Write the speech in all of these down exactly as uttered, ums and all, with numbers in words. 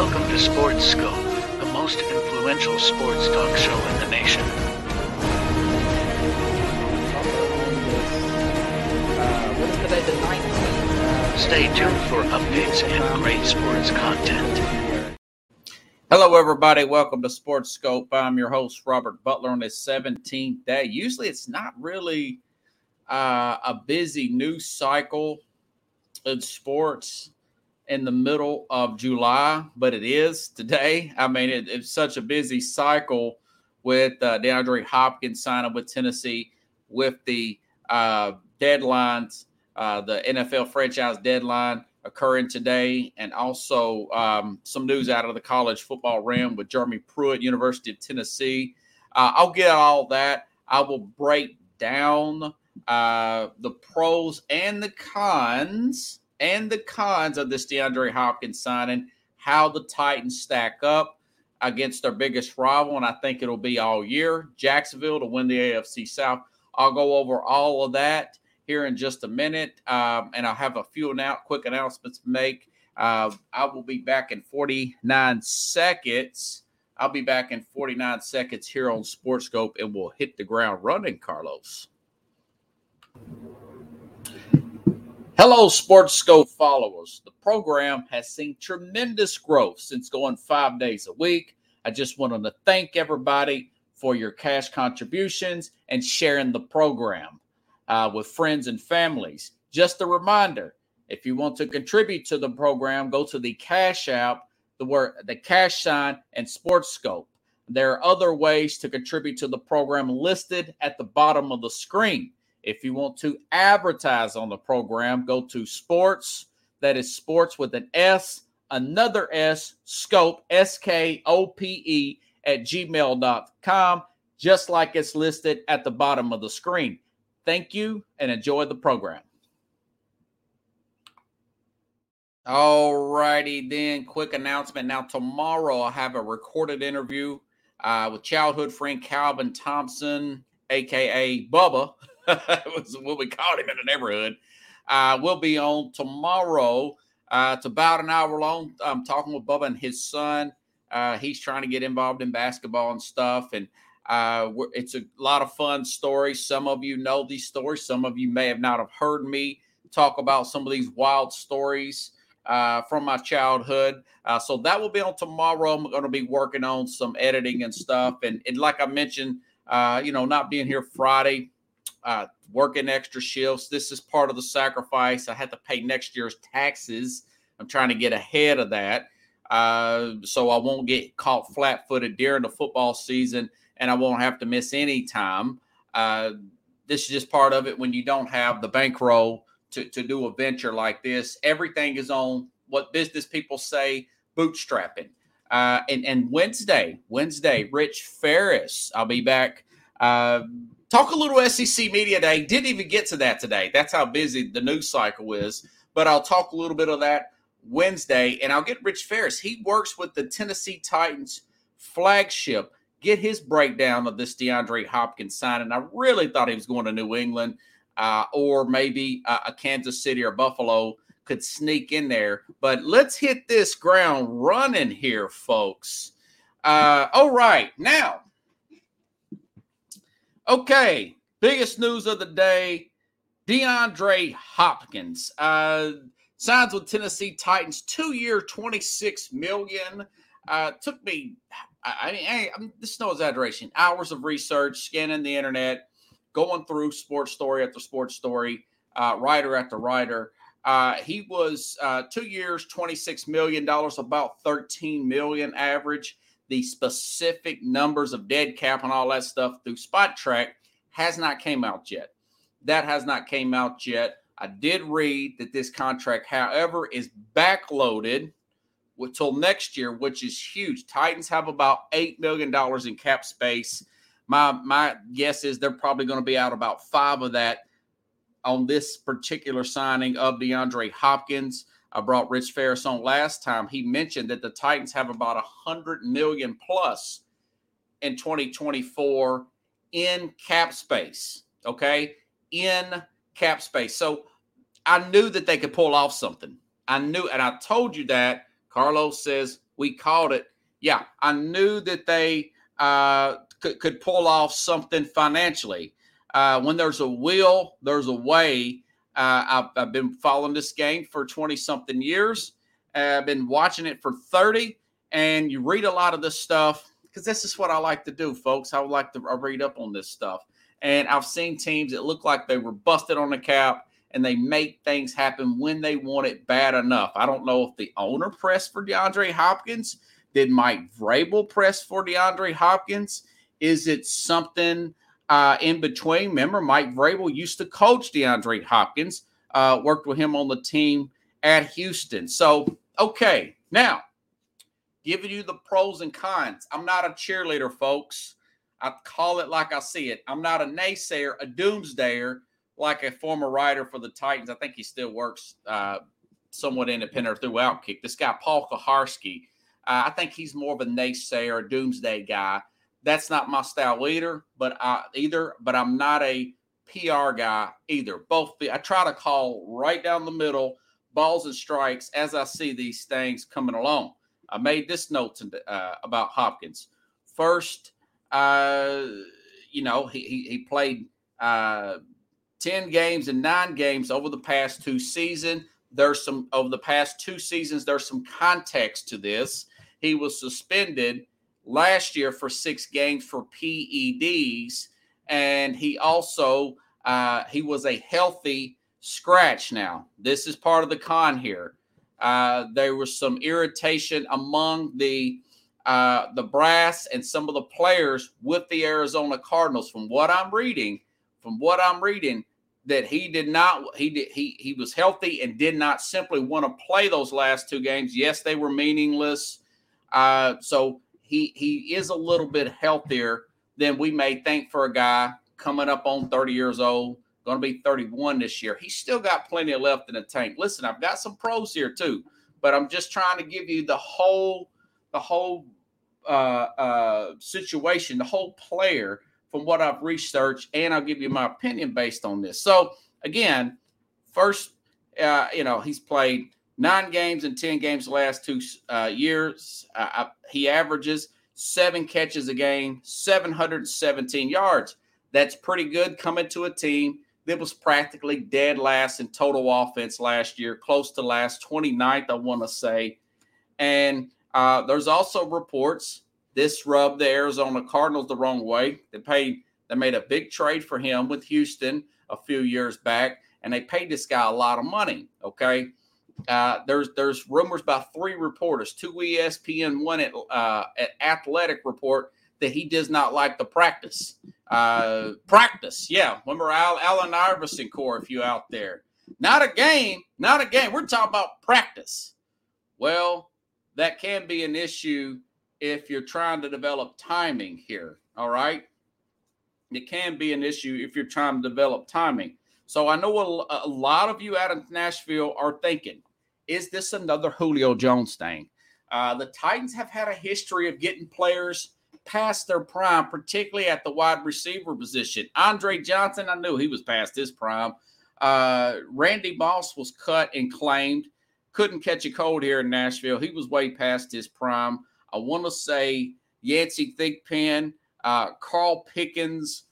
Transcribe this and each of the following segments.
Welcome to Sports Scope, the most influential sports talk show in the nation. Stay tuned for updates and great sports content. Hello, everybody. Welcome to Sports Scope. I'm your host, Robert Butler, on this seventeenth day. Usually it's not really uh, a busy news cycle in sports in the middle of July, but it is today. I mean, it, it's such a busy cycle with uh, DeAndre Hopkins signing with Tennessee, with the uh, deadlines, uh, the N F L franchise deadline occurring today, and also um, some news out of the college football realm with Jeremy Pruitt, University of Tennessee. Uh, I'll get all that. I will break down uh, the pros and the cons and the cons of this DeAndre Hopkins signing, how the Titans stack up against their biggest rival, and I think it'll be all year, Jacksonville, to win the A F C South. I'll go over all of that here in just a minute, um, and I'll have a few now, quick announcements to make. Uh, I will be back in forty-nine seconds. I'll be back in forty-nine seconds here on SportScope, and we'll hit the ground running, Carlos. Hello, SportScope followers. The program has seen tremendous growth since going five days a week. I just wanted to thank everybody for your cash contributions and sharing the program uh, with friends and families. Just a reminder, if you want to contribute to the program, go to the Cash App, the word, the cash sign, and SportScope. There are other ways to contribute to the program listed at the bottom of the screen. If you want to advertise on the program, go to sports, that is sports with an S, another S, scope, S K O P E, at gmail dot com, just like it's listed at the bottom of the screen. Thank you, and enjoy the program. All righty then, quick announcement. Now, tomorrow I'll have a recorded interview uh, with childhood friend Calvin Thompson, a k a. Bubba. It was what we called him in the neighborhood. Uh, we'll be on tomorrow. Uh, it's about an hour long. I'm talking with Bubba and his son. Uh, he's trying to get involved in basketball and stuff. And uh, we're, it's a lot of fun stories. Some of you know these stories. Some of you may have not have heard me talk about some of these wild stories uh, from my childhood. Uh, so that will be on tomorrow. I'm going to be working on some editing and stuff. And, and like I mentioned, uh, you know, not being here Friday, Uh, working extra shifts. This is part of the sacrifice. I had to pay next year's taxes. I'm trying to get ahead of that. Uh, so I won't get caught flat-footed during the football season, and I won't have to miss any time. Uh, this is just part of it when you don't have the bankroll to, to do a venture like this. Everything is on what business people say, bootstrapping. Uh, and, and Wednesday, Wednesday, Rich Ferris, I'll be back. Uh, talk a little S E C Media Day. Didn't even get to that today. That's how busy the news cycle is. But I'll talk a little bit of that Wednesday, and I'll get Rich Ferris. He works with the Tennessee Titans flagship. Get his breakdown of this DeAndre Hopkins signing. I really thought he was going to New England uh, or maybe uh, a Kansas City or Buffalo could sneak in there. But let's hit this ground running here, folks. Uh, all right, now. Okay, biggest news of the day, DeAndre Hopkins. Uh, signs with Tennessee Titans, two-year, twenty-six million dollars. Uh, took me, I, I, I, this is no exaggeration, hours of research, scanning the internet, going through sports story after sports story, uh, writer after writer. Uh, he was uh, two years, twenty-six million dollars, about thirteen million dollars average. The specific numbers of dead cap and all that stuff through Spotrac has not came out yet. That has not came out yet. I did read that this contract, however, is backloaded until next year, which is huge. Titans have about eight million dollars in cap space. My my guess is they're probably going to be out about five of that on this particular signing of DeAndre Hopkins. I brought Rich Ferris on last time. He mentioned that the Titans have about one hundred million dollars plus in twenty twenty-four in cap space, okay, in cap space. So I knew that they could pull off something. I knew, and I told you that. Carlos says, we called it. Yeah, I knew that they uh, could, could pull off something financially. Uh, when there's a will, there's a way. Uh, I've, I've been following this game for twenty-something years. Uh, I've been watching it for thirty, and you read a lot of this stuff because this is what I like to do, folks. I would like to read up on this stuff. And I've seen teams that look like they were busted on the cap, and they make things happen when they want it bad enough. I don't know if the owner pressed for DeAndre Hopkins. Did Mike Vrabel press for DeAndre Hopkins? Is it something uh, in between? Remember, Mike Vrabel used to coach DeAndre Hopkins, uh, worked with him on the team at Houston. So, okay, now, giving you the pros and cons. I'm not a cheerleader, folks. I call it like I see it. I'm not a naysayer, a doomsdayer, like a former writer for the Titans. I think he still works uh, somewhat independent or through Outkick. This guy, Paul Kuharsky, uh, I think he's more of a naysayer, a doomsday guy. That's not my style either, but I, either, but I'm not a P R guy either. Both, I try to call right down the middle, balls and strikes as I see these things coming along. I made this note to, uh, about Hopkins. First, uh, you know, he he, he played uh, ten games and nine games over the past two seasons. There's some over the past two seasons. There's some context to this. He was suspended last year for six games for P E Ds, and he also uh, he was a healthy scratch. Now, this is part of the con here. Uh, there was some irritation among the uh, the brass and some of the players with the Arizona Cardinals. From what I'm reading. From what I'm reading, that he did not, he did, he he was healthy and did not simply want to play those last two games. Yes, they were meaningless. Uh, so he he is a little bit healthier than we may think for a guy coming up on thirty years old, going to be thirty-one this year. He's still got plenty left in the tank. Listen, I've got some pros here too, but I'm just trying to give you the whole the whole uh, uh, situation, the whole player. From what I've researched, and I'll give you my opinion based on this. So, again, first, uh, you know, he's played nine games and ten games the last two uh, years. Uh, I, he averages seven catches a game, seven hundred seventeen yards. That's pretty good coming to a team that was practically dead last in total offense last year, close to last, twenty-ninth, I want to say. And uh, there's also reports. This rubbed the Arizona Cardinals the wrong way. They paid, they made a big trade for him with Houston a few years back, and they paid this guy a lot of money. Okay, uh, there's there's rumors by three reporters, two E S P N, one at uh, at Athletic Report, that he does not like the practice. Uh, practice, yeah. Remember Al, Alan Iverson, Corey, if you out there, not a game, not a game. We're talking about practice. Well, that can be an issue. If you're trying to develop timing here, all right? It can be an issue if you're trying to develop timing. So I know a, a lot of you out of Nashville are thinking, is this another Julio Jones thing? Uh, the Titans have had a history of getting players past their prime, particularly at the wide receiver position. Andre Johnson, I knew he was past his prime. Uh, Randy Moss was cut and claimed. Couldn't catch a cold here in Nashville. He was way past his prime. I want to say Yancey Thigpen, uh, Carl Pickens,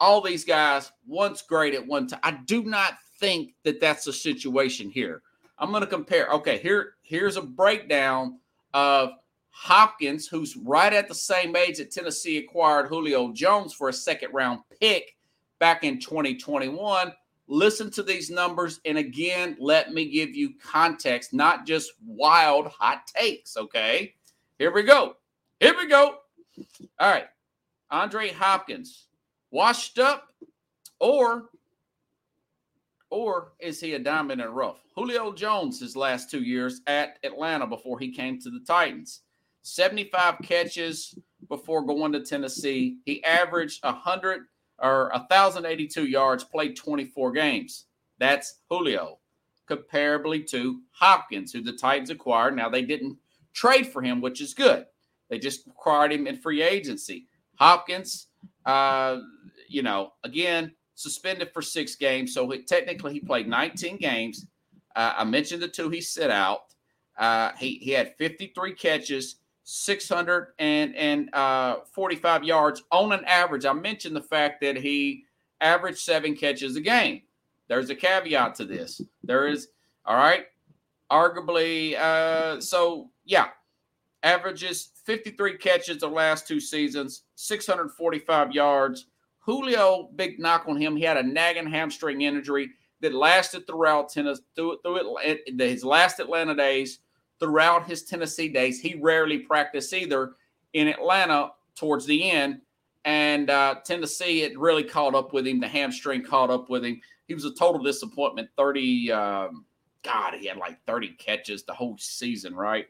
all these guys once great at one time. I do not think that that's the situation here. I'm going to compare. Okay, here, here's a breakdown of Hopkins, who's right at the same age that Tennessee acquired Julio Jones for a second-round pick back in twenty twenty-one. Listen to these numbers, and again, let me give you context, not just wild hot takes, okay? Here we go. Here we go. All right. Andre Hopkins, washed up, or, or is he a diamond in the rough? Julio Jones, his last two years at Atlanta before he came to the Titans. seventy-five catches before going to Tennessee. He averaged one hundred or one thousand eighty-two yards, played twenty-four games. That's Julio, comparably to Hopkins, who the Titans acquired. Now, they didn't trade for him, which is good. They just acquired him in free agency. Hopkins, uh, you know, again, suspended for six games. So he, technically he played nineteen games. Uh, I mentioned the two he sat out. Uh, he, he had fifty-three catches, six hundred forty-five yards on an average. I mentioned the fact that he averaged seven catches a game. There's a caveat to this. There is, all right, arguably, uh, so, yeah, averages fifty-three catches the last two seasons, six hundred forty-five yards. Julio, big knock on him. He had a nagging hamstring injury that lasted throughout Tennessee, through, through his last Atlanta days, throughout his Tennessee days. He rarely practiced either in Atlanta towards the end. And uh, Tennessee, it really caught up with him. The hamstring caught up with him. He was a total disappointment. thirty, um, God, he had like thirty catches the whole season, right?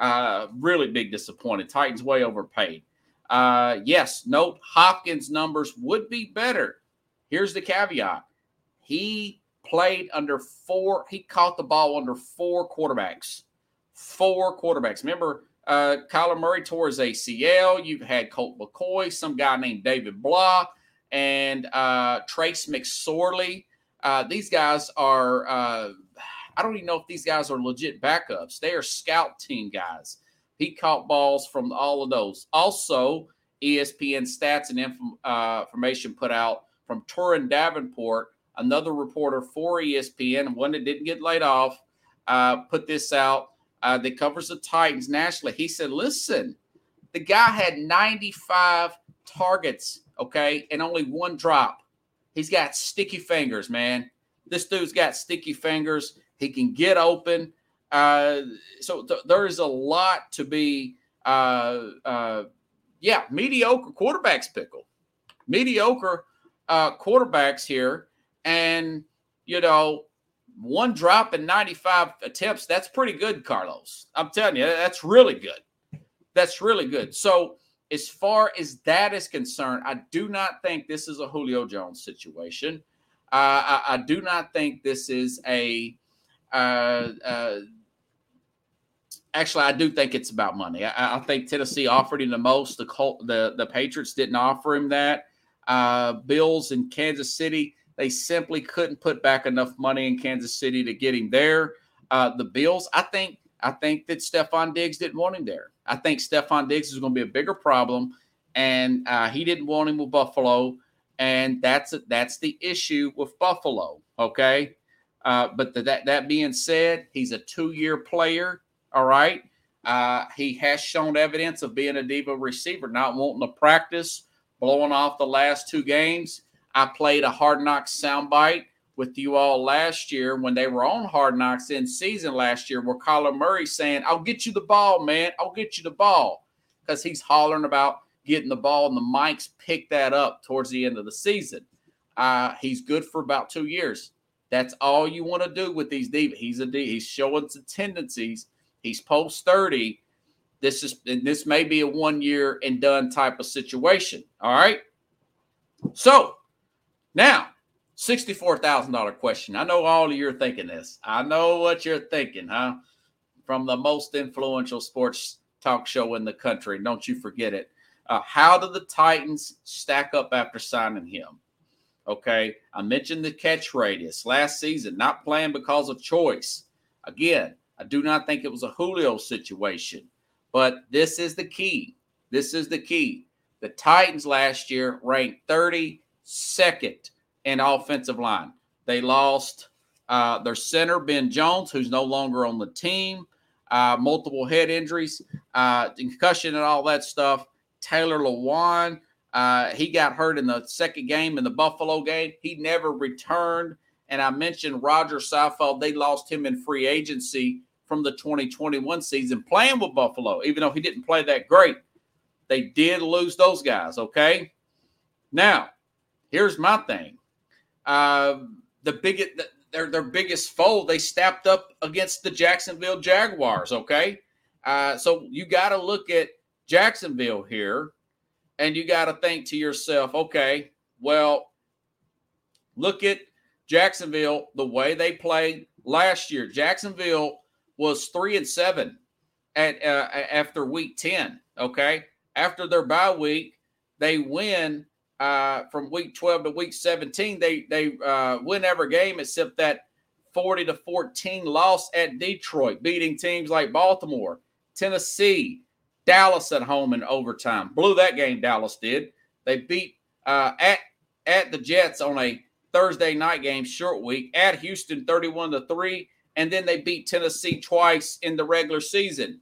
Uh, really big disappointed. Titans way overpaid. Uh, yes, note Hopkins' numbers would be better. Here's the caveat. He played under four. He caught the ball under four quarterbacks. Four quarterbacks. Remember, uh, Kyler Murray tore his A C L. You've had Colt McCoy, some guy named David Blah, and uh, Trace McSorley. Uh, these guys are, uh, I don't even know if these guys are legit backups. They are scout team guys. He caught balls from all of those. Also, E S P N stats and inform, uh, information put out from Torin Davenport, another reporter for E S P N, one that didn't get laid off, uh, put this out uh, that covers the Titans nationally. He said, listen, the guy had ninety-five targets, okay, and only one drop. He's got sticky fingers, man. This dude's got sticky fingers. He can get open. Uh, so th- there is a lot to be, uh, uh, yeah, mediocre quarterbacks pickle. Mediocre uh, quarterbacks here. And, you know, one drop in ninety-five attempts, that's pretty good, Carlos. I'm telling you, that's really good. That's really good. So as far as that is concerned, I do not think this is a Julio Jones situation. Uh, I, I do not think this is a uh, uh, – actually, I do think it's about money. I, I think Tennessee offered him the most. The, Col- the, the Patriots didn't offer him that. Uh, Bills in Kansas City, they simply couldn't put back enough money in Kansas City to get him there. Uh, the Bills, I think I think that Stephon Diggs didn't want him there. I think Stephon Diggs is going to be a bigger problem, and uh, he didn't want him with Buffalo. And that's that's the issue with Buffalo, okay? Uh, but the, that that being said, he's a two-year player, all right? Uh, he has shown evidence of being a diva receiver, not wanting to practice, blowing off the last two games. I played a Hard Knocks soundbite with you all last year when they were on Hard Knocks in season last year where Kyler Murray saying, I'll get you the ball, man. I'll get you the ball, because he's hollering about getting the ball, and the mics picked that up towards the end of the season. Uh, he's good for about two years. That's all you want to do with these divas. He's a D. He's showing some tendencies. He's post thirty. This is and this may be a one year and done type of situation. All right. So now sixty-four thousand dollars question. I know all of you're thinking this. I know what you're thinking, huh? From the most influential sports talk show in the country. Don't you forget it. Uh, how do the Titans stack up after signing him? Okay, I mentioned the catch radius last season, not playing because of choice. Again, I do not think it was a Julio situation, but this is the key. This is the key. The Titans last year ranked thirty-second in offensive line. They lost uh, their center, Ben Jones, who's no longer on the team, uh, multiple head injuries, uh, concussion and all that stuff. Taylor Lewan, uh, he got hurt in the second game in the Buffalo game. He never returned. And I mentioned Roger Saffold. They lost him in free agency from the twenty twenty-one season playing with Buffalo, even though he didn't play that great. They did lose those guys, okay? Now, here's my thing. Uh, the biggest, the, their, their biggest foe, they stepped up against the Jacksonville Jaguars, okay? Uh, so you got to look at Jacksonville here, and you got to think to yourself, okay, well, look at Jacksonville, the way they played last year. Jacksonville was three and seven at uh, after week ten, okay? After their bye week, they win uh, from week twelve to week seventeen. They they uh, win every game except that forty to fourteen loss at Detroit, beating teams like Baltimore, Tennessee, Dallas at home in overtime. Blew that game, Dallas did. They beat uh, at at the Jets on a Thursday night game, short week, at Houston thirty-one to three, and then they beat Tennessee twice in the regular season.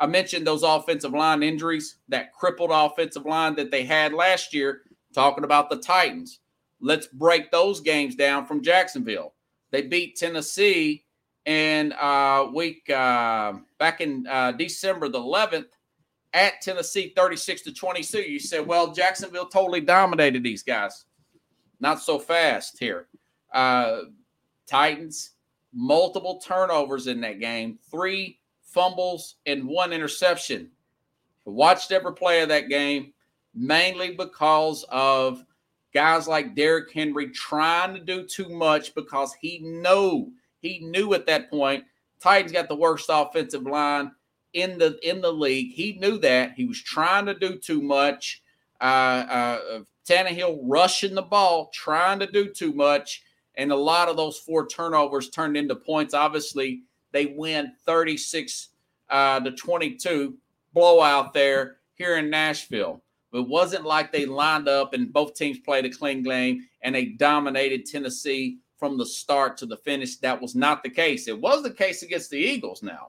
I mentioned those offensive line injuries, that crippled offensive line that they had last year, talking about the Titans. Let's break those games down from Jacksonville. They beat Tennessee in uh, week uh, back in uh, December the eleventh at Tennessee thirty-six to twenty-two. You said, well, Jacksonville totally dominated these guys. Not so fast here. Uh, Titans, multiple turnovers in that game, three fumbles and one interception. Watched every play of that game, mainly because of guys like Derrick Henry trying to do too much because he knew, he knew at that point, Titans got the worst offensive line in the in the league. He knew that. He was trying to do too much. Uh, uh, Tannehill rushing the ball, trying to do too much, and a lot of those four turnovers turned into points. Obviously, they win thirty-six uh, to twenty-two, blowout there here in Nashville. But it wasn't like they lined up and both teams played a clean game and they dominated Tennessee from the start to the finish. That was not the case. It was the case against the Eagles now.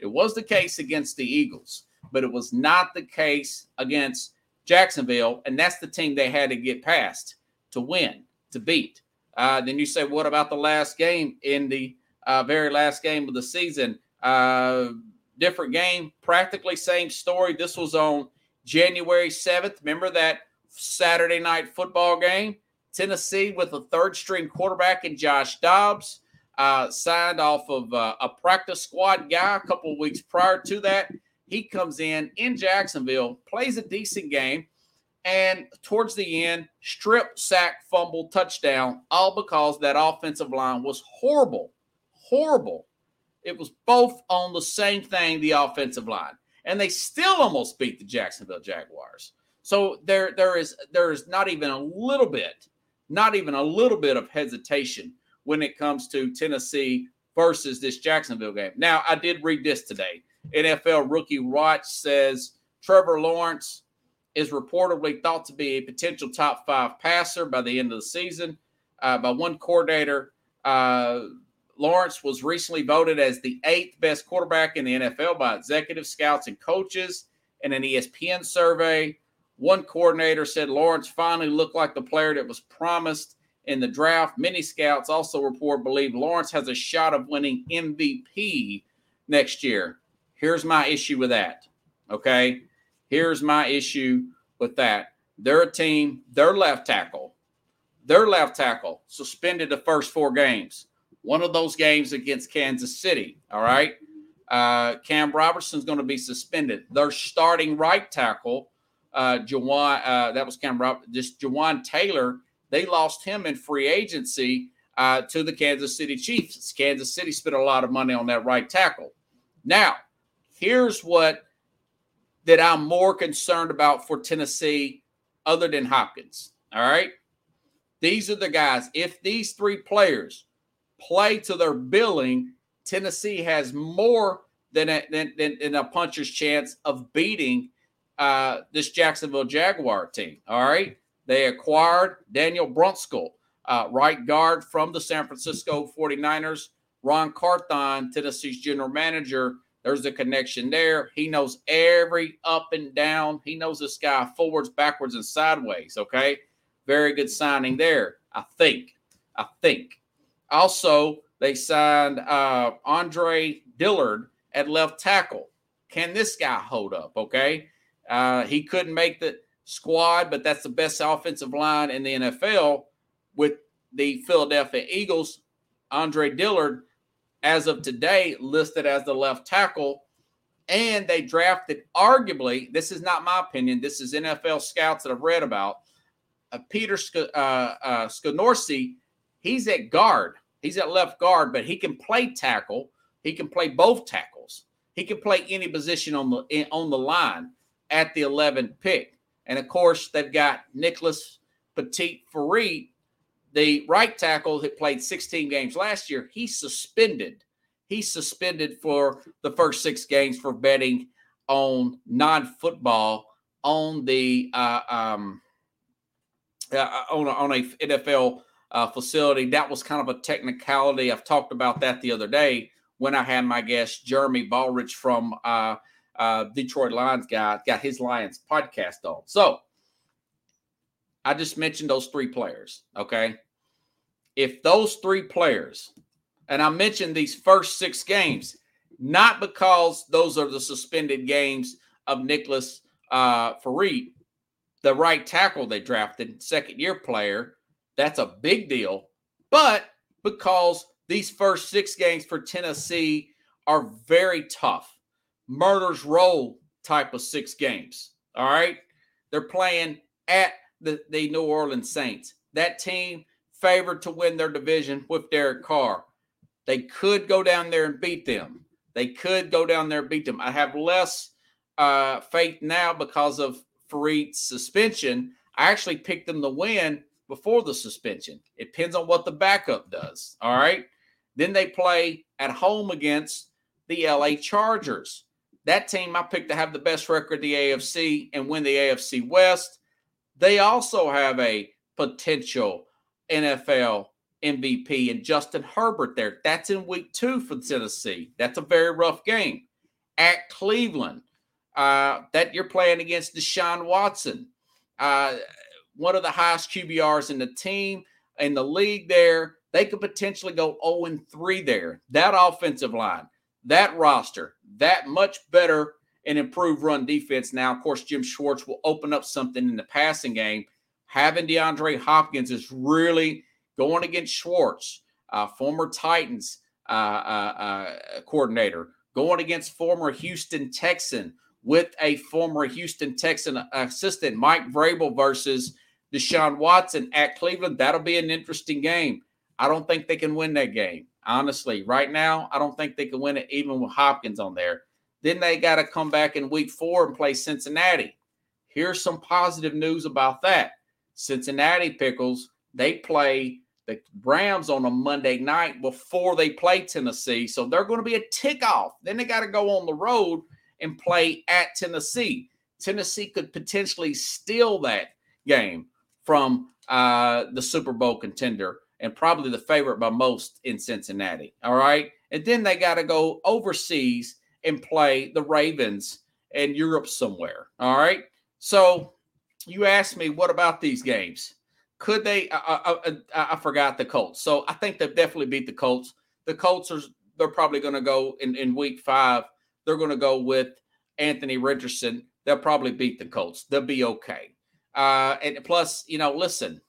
It was the case against the Eagles, but it was not the case against Jacksonville, and that's the team they had to get past to win, to beat. Uh, then you say, what about the last game in the uh, very last game of the season? Uh, different game, practically same story. This was on January seventh. Remember that Saturday night football game? Tennessee with a third-string quarterback in Josh Dobbs, uh, signed off of uh, a practice squad guy a couple of weeks prior to that. He comes in in Jacksonville, plays a decent game, and towards the end, strip, sack, fumble, touchdown, all because that offensive line was horrible, horrible. It was both on the same thing, the offensive line. And they still almost beat the Jacksonville Jaguars. So there, there is, there is not even a little bit, not even a little bit of hesitation when it comes to Tennessee versus this Jacksonville game. Now, I did read this today. N F L Rookie Watch says Trevor Lawrence is reportedly thought to be a potential top five passer by the end of the season. Uh, by one coordinator, uh, Lawrence was recently voted as the eighth best quarterback in the N F L by executive scouts and coaches in an E S P N survey. One coordinator said Lawrence finally looked like the player that was promised in the draft. Many scouts also report believe Lawrence has a shot of winning M V P next year. Here's my issue with that, okay? Here's my issue with that. Their team, their left tackle, their left tackle suspended the first four games. One of those games against Kansas City, all right? Uh, Cam Robertson's going to be suspended. Their starting right tackle, uh, Jawan, uh, that was Cam Robertson, just Jawan Taylor, they lost him in free agency uh, to the Kansas City Chiefs. Kansas City spent a lot of money on that right tackle. Now, here's what that I'm more concerned about for Tennessee other than Hopkins, all right? These are the guys. If these three players play to their billing, Tennessee has more than a, than, than a puncher's chance of beating uh, this Jacksonville Jaguar team, all right? They acquired Daniel Brunskill, uh, right guard from the San Francisco forty-niners. Ron Carthon, Tennessee's general manager, there's a connection there. He knows every up and down. He knows this guy forwards, backwards, and sideways, okay? Very good signing there, I think. I think. Also, they signed uh, Andre Dillard at left tackle. Can this guy hold up, okay? Uh, he couldn't make the squad, but that's the best offensive line in the N F L with the Philadelphia Eagles. Andre Dillard, as of today, listed as the left tackle, and they drafted arguably, this is not my opinion, this is N F L scouts that I've read about, uh, Peter Sk- uh, uh, Scanorsi. He's at guard. He's at left guard, but he can play tackle. He can play both tackles. He can play any position on the in, on the line at the eleventh pick. And, of course, they've got Nicholas Petit-Farid, The right tackle that played sixteen games last year, he's suspended. He's suspended for the first six games for betting on non-football on the uh, um, uh, on a, on a N F L uh, facility. That was kind of a technicality. I've talked about that the other day when I had my guest Jeremy Ballrich from uh, uh, Detroit Lions guy got his Lions podcast on. So I just mentioned those three players, okay? If those three players, and I mentioned these first six games, not because those are the suspended games of Nicholas uh, Farid, the right tackle they drafted, second-year player, that's a big deal, but because these first six games for Tennessee are very tough, murder's row type of six games, all right? They're playing at The, the New Orleans Saints. That team favored to win their division with Derek Carr. They could go down there and beat them. They could go down there and beat them. I have less uh, faith now because of Farid's suspension. I actually picked them to win before the suspension. It depends on what the backup does, all right? Then they play at home against the L A Chargers. That team I picked to have the best record in the A F C and win the A F C West. They also have a potential N F L M V P and Justin Herbert there. That's in week two for Tennessee. That's a very rough game. At Cleveland, uh, that you're playing against Deshaun Watson, uh, one of the highest Q B Rs in the team, in the league there. They could potentially go oh and three there. That offensive line, that roster, that much better and improved run defense now. Of course, Jim Schwartz will open up something in the passing game. Having DeAndre Hopkins is really going against Schwartz, uh, former Titans uh, uh, uh, coordinator, going against former Houston Texan with a former Houston Texan assistant, Mike Vrabel versus Deshaun Watson at Cleveland. That'll be an interesting game. I don't think they can win that game. Honestly, right now, I don't think they can win it even with Hopkins on there. Then they got to come back in week four and play Cincinnati. Here's some positive news about that. Cincinnati Pickles, they play the Rams on a Monday night before they play Tennessee. So they're going to be a tick off. Then they got to go on the road and play at Tennessee. Tennessee could potentially steal that game from uh, the Super Bowl contender and probably the favorite by most in Cincinnati. All right. And then they got to go overseas and play the Ravens in Europe somewhere, all right? So you asked me, what about these games? Could they I, – I, I, I forgot the Colts. So I think they've definitely beat the Colts. The Colts are – they're probably going to go in, in week five. They're going to go with Anthony Richardson. They'll probably beat the Colts. They'll be okay. Uh, and plus, you know, listen,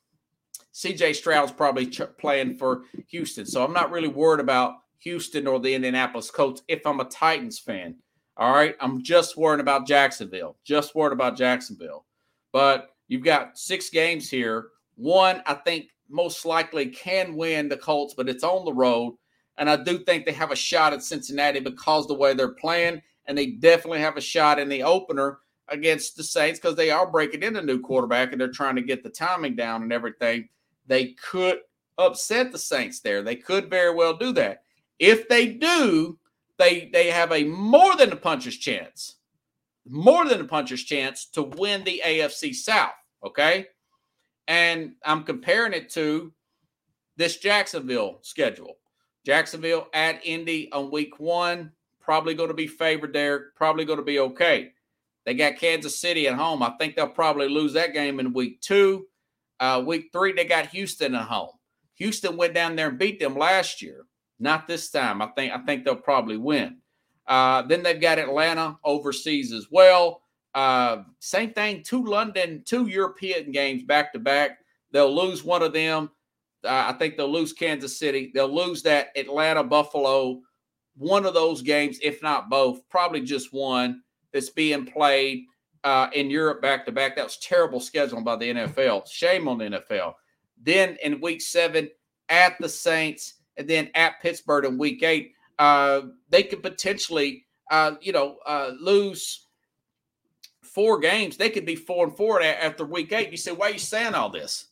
C J Stroud's probably ch- playing for Houston, so I'm not really worried about Houston or the Indianapolis Colts if I'm a Titans fan. All right. I'm just worried about Jacksonville. Just worried about Jacksonville. But you've got six games here. One, I think most likely can win the Colts, but it's on the road. And I do think they have a shot at Cincinnati because of the way they're playing. And they definitely have a shot in the opener against the Saints because they are breaking in a new quarterback and they're trying to get the timing down and everything. They could upset the Saints there. They could very well do that. If they do, they they have a more than a puncher's chance, more than a puncher's chance to win the A F C South, okay? And I'm comparing it to this Jacksonville schedule. Jacksonville at Indy on week one, probably going to be favored there, probably going to be okay. They got Kansas City at home. I think they'll probably lose that game in week two. Uh, week three, they got Houston at home. Houston went down there and beat them last year. Not this time. I think I think they'll probably win. Uh, then they've got Atlanta overseas as well. Uh, same thing, two London, two European games back-to-back. They'll lose one of them. Uh, I think they'll lose Kansas City. They'll lose that Atlanta-Buffalo, one of those games, if not both, probably just one that's being played uh, in Europe back-to-back. That was terrible scheduling by the N F L. Shame on the N F L. Then in week seven at the Saints, and then at Pittsburgh in week eight, uh, they could potentially, uh, you know, uh, lose four games. They could be four and four after week eight. You say, why are you saying all this?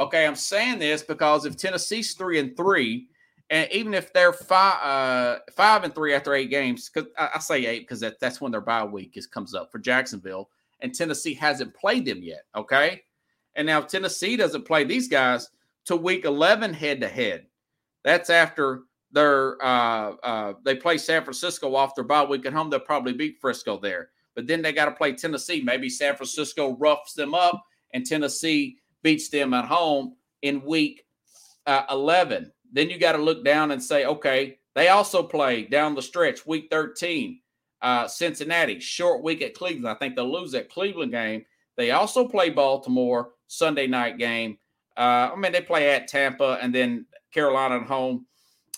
Okay, I'm saying this because if Tennessee's three and three, and even if they're five uh, five and three after eight games, because I, I say eight because that, that's when their bye week is comes up for Jacksonville, and Tennessee hasn't played them yet. Okay, and now if Tennessee doesn't play these guys to week eleven head to head. That's after their uh, uh, they play San Francisco off their bye week at home. They'll probably beat Frisco there, but then they got to play Tennessee. Maybe San Francisco roughs them up, and Tennessee beats them at home in week uh, eleven. Then you got to look down and say, okay, they also play down the stretch, week thirteen, uh, Cincinnati, short week at Cleveland. I think they'll lose that Cleveland game. They also play Baltimore, Sunday night game. Uh, I mean, they play at Tampa and then Carolina at home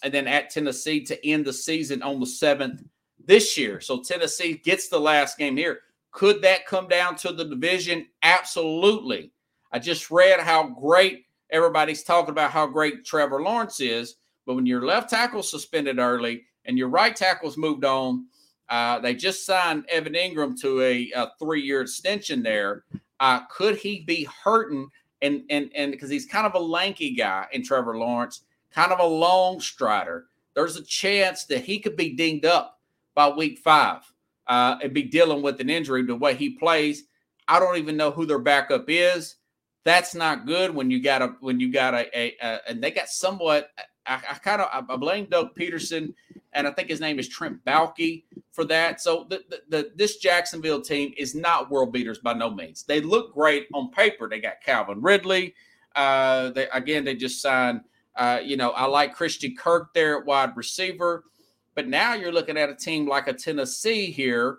and then at Tennessee to end the season on the seventh this year. So Tennessee gets the last game here. Could that come down to the division? Absolutely. I just read how great everybody's talking about how great Trevor Lawrence is, but when your left tackle's suspended early and your right tackle's moved on, uh, they just signed Evan Engram to a, a three-year extension there. Uh, could he be hurting? And and and because he's kind of a lanky guy in Trevor Lawrence, kind of a long strider. There's a chance that he could be dinged up by week five uh, and be dealing with an injury the way he plays. I don't even know who their backup is. That's not good when you got a when you got a, a, a and they got somewhat. I, I kind of I blame Doug Peterson and I think his name is Trent Baalke for that. So the, the, the this Jacksonville team is not world beaters by no means. They look great on paper. They got Calvin Ridley. Uh, they again they just signed. Uh, you know I like Christian Kirk there at wide receiver, but now you're looking at a team like a Tennessee here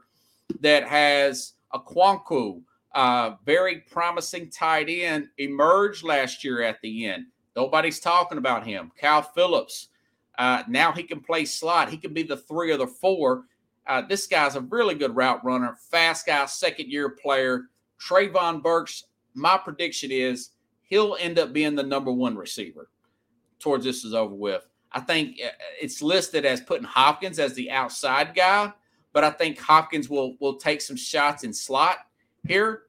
that has a Kwanku. Uh, very promising tight end emerged last year at the end. Nobody's talking about him. Cal Phillips. Uh, now he can play slot. He can be the three or the four. Uh, this guy's a really good route runner, fast guy, second-year player. Treylon Burks, my prediction is he'll end up being the number one receiver towards this is over with. I think it's listed as putting Hopkins as the outside guy, but I think Hopkins will will take some shots in slot here,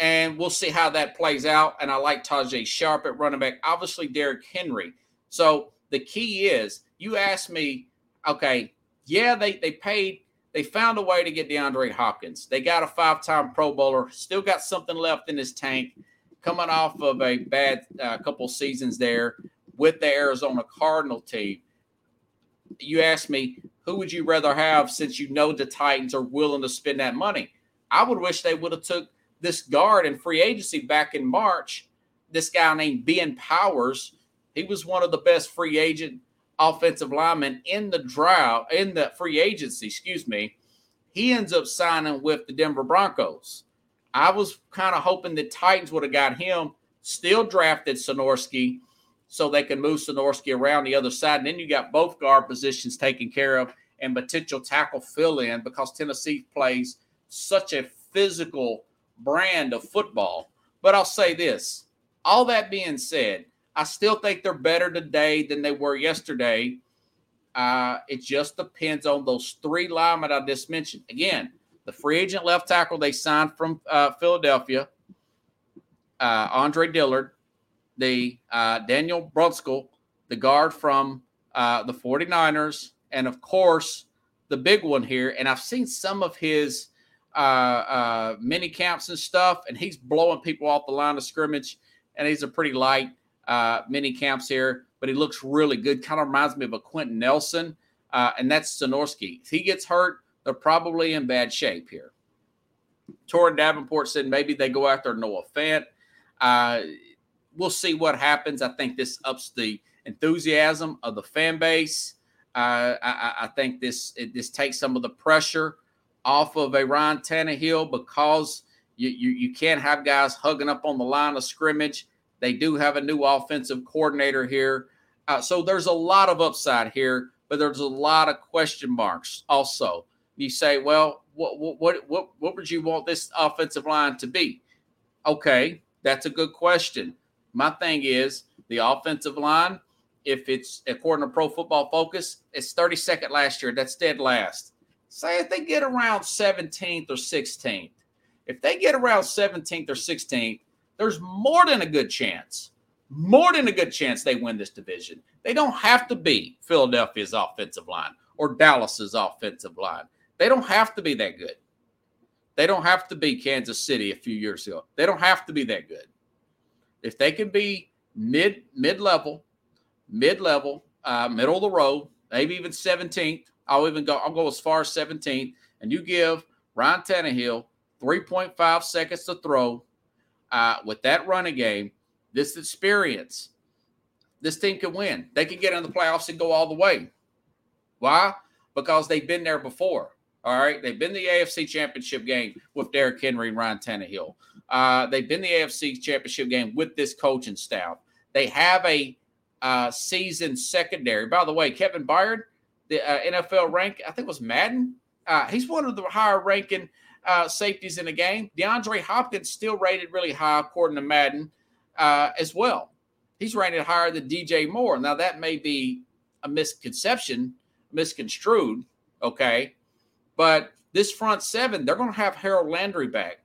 and we'll see how that plays out. And I like Tajay Sharp at running back, obviously Derrick Henry. So the key is, you asked me, okay, yeah, they they paid, they found a way to get DeAndre Hopkins. They got a five-time Pro Bowler, still got something left in his tank, coming off of a bad uh, couple seasons there with the Arizona Cardinal team. You asked me, who would you rather have since you know the Titans are willing to spend that money? I would wish they would have took this guard in free agency back in March, this guy named Ben Powers. He was one of the best free agent offensive linemen in the drought, in the free agency, excuse me. He ends up signing with the Denver Broncos. I was kind of hoping the Titans would have got him, still drafted Sonorsky so they can move Sonorsky around the other side. And then you got both guard positions taken care of and potential tackle fill-in because Tennessee plays such a physical brand of football. But I'll say this, all that being said, I still think they're better today than they were yesterday. Uh, it just depends on those three linemen I just mentioned. Again, the free agent left tackle they signed from uh, Philadelphia, uh, Andre Dillard, the uh, Daniel Brunskill, the guard from uh, the forty-niners, and of course, the big one here. And I've seen some of his uh uh mini camps and stuff, and he's blowing people off the line of scrimmage, and he's a pretty light uh mini camps here, but he looks really good. Kind of reminds me of a Quentin Nelson, uh and that's Sonorsky. If he gets hurt, they're probably in bad shape here. Torin Davenport said maybe they go after Noah Fant. Uh we'll see what happens. I think this ups the enthusiasm of the fan base. uh I, I think this it, this takes some of the pressure off of a Ryan Tannehill, because you, you you can't have guys hugging up on the line of scrimmage. They do have a new offensive coordinator here. Uh, so there's a lot of upside here, but there's a lot of question marks also. You say, well, what what what what would you want this offensive line to be? Okay, that's a good question. My thing is the offensive line, if it's according to Pro Football Focus, it's thirty-second last year. That's dead last. Say if they get around seventeenth or sixteenth. If they get around seventeenth or sixteenth, there's more than a good chance more than a good chance they win this division. They don't have to be Philadelphia's offensive line or Dallas's offensive line. They don't have to be that good. They don't have to be Kansas City a few years ago. They don't have to be that good. If they can be mid, mid-level, mid-level, uh, middle of the road, maybe even seventeenth, I'll even go, I'll go as far as seventeenth, and you give Ryan Tannehill three point five seconds to throw uh, with that running game, this experience, this team can win. They can get in the playoffs and go all the way. Why? Because they've been there before. All right. They've been the A F C championship game with Derrick Henry and Ryan Tannehill. Uh, they've been the A F C championship game with this coaching staff. They have a uh, seasoned secondary. By the way, Kevin Byard, the uh, N F L rank, I think it was Madden. Uh, he's one of the higher ranking uh, safeties in the game. DeAndre Hopkins still rated really high, according to Madden, uh, as well. He's rated higher than D J Moore. Now, that may be a misconception, misconstrued, okay? But this front seven, they're going to have Harold Landry back.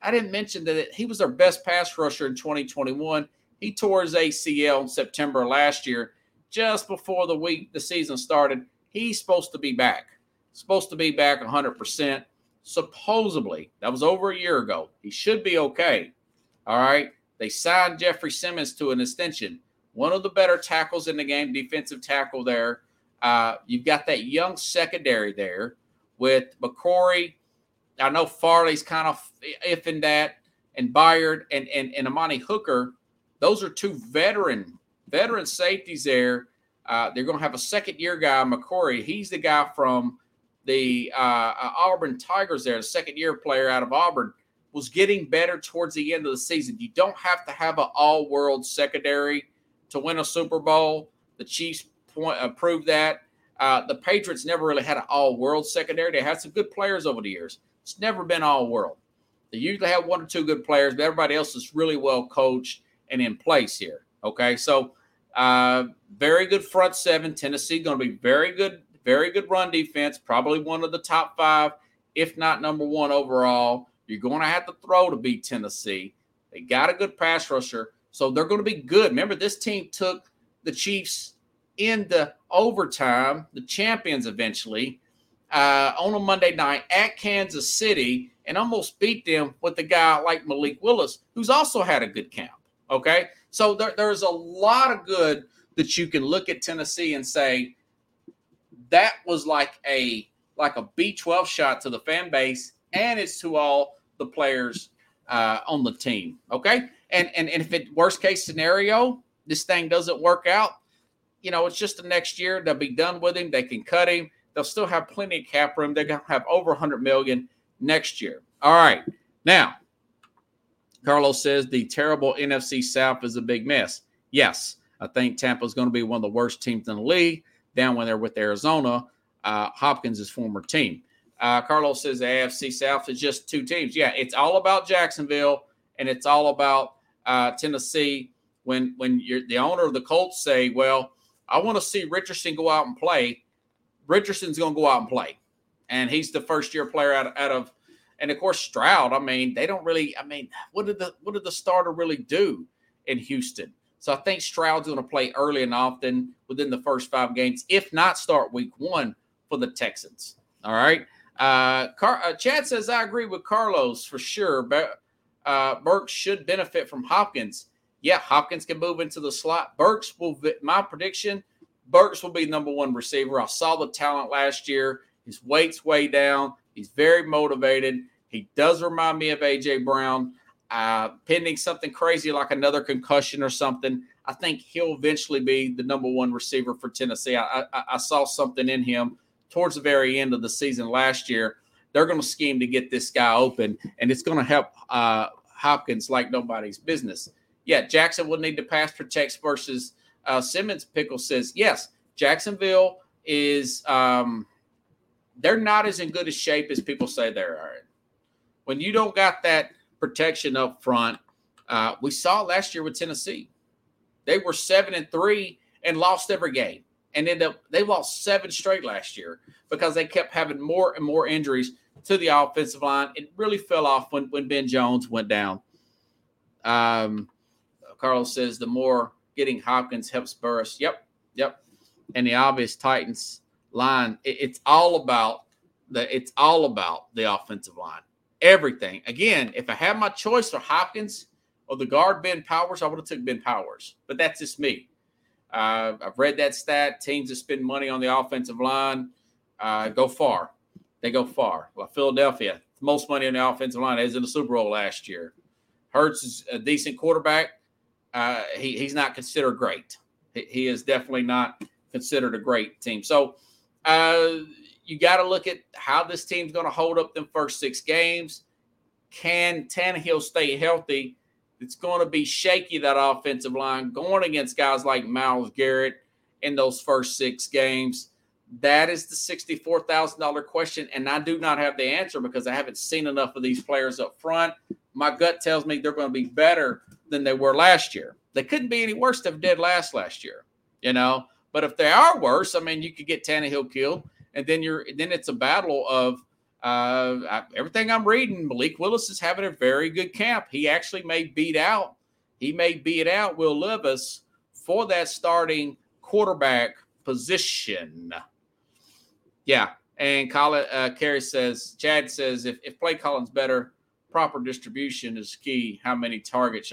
I didn't mention that he was their best pass rusher in twenty twenty-one. He tore his A C L in September last year, just before the week the season started. He's supposed to be back, supposed to be back one hundred percent. Supposedly, that was over a year ago. He should be okay. All right. They signed Jeffrey Simmons to an extension. One of the better tackles in the game, defensive tackle there. Uh, you've got that young secondary there with McCrory. I know Farley's kind of iffing that, and Byard and, and, and Imani Hooker. Those are two veteran, veteran safeties there. Uh, they're going to have a second-year guy, McCrory. He's the guy from the uh, Auburn Tigers there, a second-year player out of Auburn, was getting better towards the end of the season. You don't have to have an all-world secondary to win a Super Bowl. The Chiefs point, uh, proved that. Uh, the Patriots never really had an all-world secondary. They had some good players over the years. It's never been all-world. They usually have one or two good players, but everybody else is really well coached and in place here, okay? So uh, very good front seven. Tennessee going to be very good, very good run defense, probably one of the top five, if not number one overall. You're going to have to throw to beat Tennessee. They got a good pass rusher, so they're going to be good. Remember, this team took the Chiefs in the overtime, the champions eventually, uh, on a Monday night at Kansas City and almost beat them with a guy like Malik Willis, who's also had a good camp. Okay, so there, there's a lot of good that you can look at Tennessee and say that was like a like a B twelve shot to the fan base, and it's to all the players uh, on the team. Okay, and and and if it worst case scenario, this thing doesn't work out, you know, it's just the next year they'll be done with him. They can cut him. They'll still have plenty of cap room. They're gonna have over one hundred million dollars next year. All right, now. Carlos says the terrible N F C South is a big mess. Yes, I think Tampa is going to be one of the worst teams in the league, down when they're with Arizona, uh, Hopkins' former team. Uh, Carlos says the A F C South is just two teams. Yeah, it's all about Jacksonville, and it's all about uh, Tennessee. When when you're the owner of the Colts say, well, I want to see Richardson go out and play, Richardson's going to go out and play. And he's the first-year player out, out of – and, of course, Stroud, I mean, they don't really – I mean, what did the what did the starter really do in Houston? So I think Stroud's going to play early and often within the first five games, if not start week one for the Texans. All right. Uh, Car- uh, Chad says, I agree with Carlos for sure. But, uh, Burks should benefit from Hopkins. Yeah, Hopkins can move into the slot. Burks will – my prediction, Burks will be number one receiver. I saw the talent last year. His weight's way down. He's very motivated. He does remind me of A J Brown. Uh, pending something crazy like another concussion or something, I think he'll eventually be the number one receiver for Tennessee. I, I, I saw something in him towards the very end of the season last year. They're going to scheme to get this guy open, and it's going to help uh, Hopkins like nobody's business. Yeah, Jackson will need to pass protect versus uh, Simmons. Pickle says, yes, Jacksonville is um, – they're not as in good a shape as people say they are. When you don't got that protection up front, uh, we saw last year with Tennessee. They were seven and three and lost every game. And ended up, they lost seven straight last year because they kept having more and more injuries to the offensive line. It really fell off when, when Ben Jones went down. Um, Carlos says the more getting Hopkins helps Burris. Yep, yep. And the obvious Titans line. It, it's all about the. It's all about the offensive line. Everything. Again, if I had my choice for Hopkins or the guard Ben Powers, I would have took Ben Powers. But that's just me. Uh, I've read that stat. Teams that spend money on the offensive line uh, go far. They go far. Well, Philadelphia, the most money on the offensive line is in the Super Bowl last year. Hurts is a decent quarterback. Uh, he, he's not considered great. He, he is definitely not considered a great team. So uh, you got to look at how this team's going to hold up them first six games. Can Tannehill stay healthy? It's going to be shaky, that offensive line, going against guys like Myles Garrett in those first six games. That is the sixty-four thousand dollars question, and I do not have the answer because I haven't seen enough of these players up front. My gut tells me they're going to be better than they were last year. They couldn't be any worse than they did last last year, you know. But if they are worse, I mean, you could get Tannehill killed, and then you're then it's a battle of uh, I, everything I'm reading. Malik Willis is having a very good camp. He actually may beat out. He may beat out Will Levis for that starting quarterback position. Yeah, and Colin, uh, Kerry says, Chad says, if, if play calling's better, proper distribution is key. How many targets?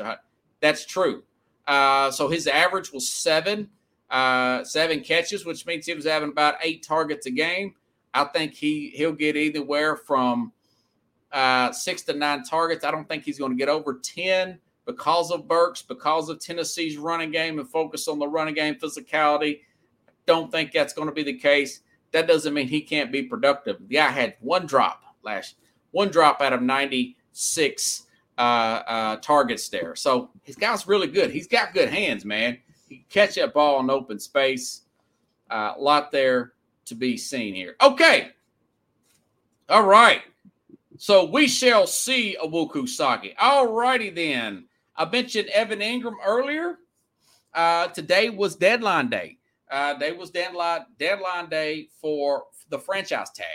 That's true. Uh, so his average was seven, uh, seven catches, which means he was having about eight targets a game. I think he, he'll get anywhere from uh, six to nine targets. I don't think he's going to get over ten because of Burks, because of Tennessee's running game and focus on the running game physicality. I don't think that's going to be the case. That doesn't mean he can't be productive. The guy had one drop last, one drop out of ninety-six uh, uh, targets there. So his guy's really good. He's got good hands, man. He can catch that ball in open space. A uh, lot there to be seen here. Okay. All right. So we shall see Nwuku Saki. All righty then. I mentioned Evan Engram earlier. Uh, today was deadline day. Uh, they was deadline, deadline day for the franchise tag.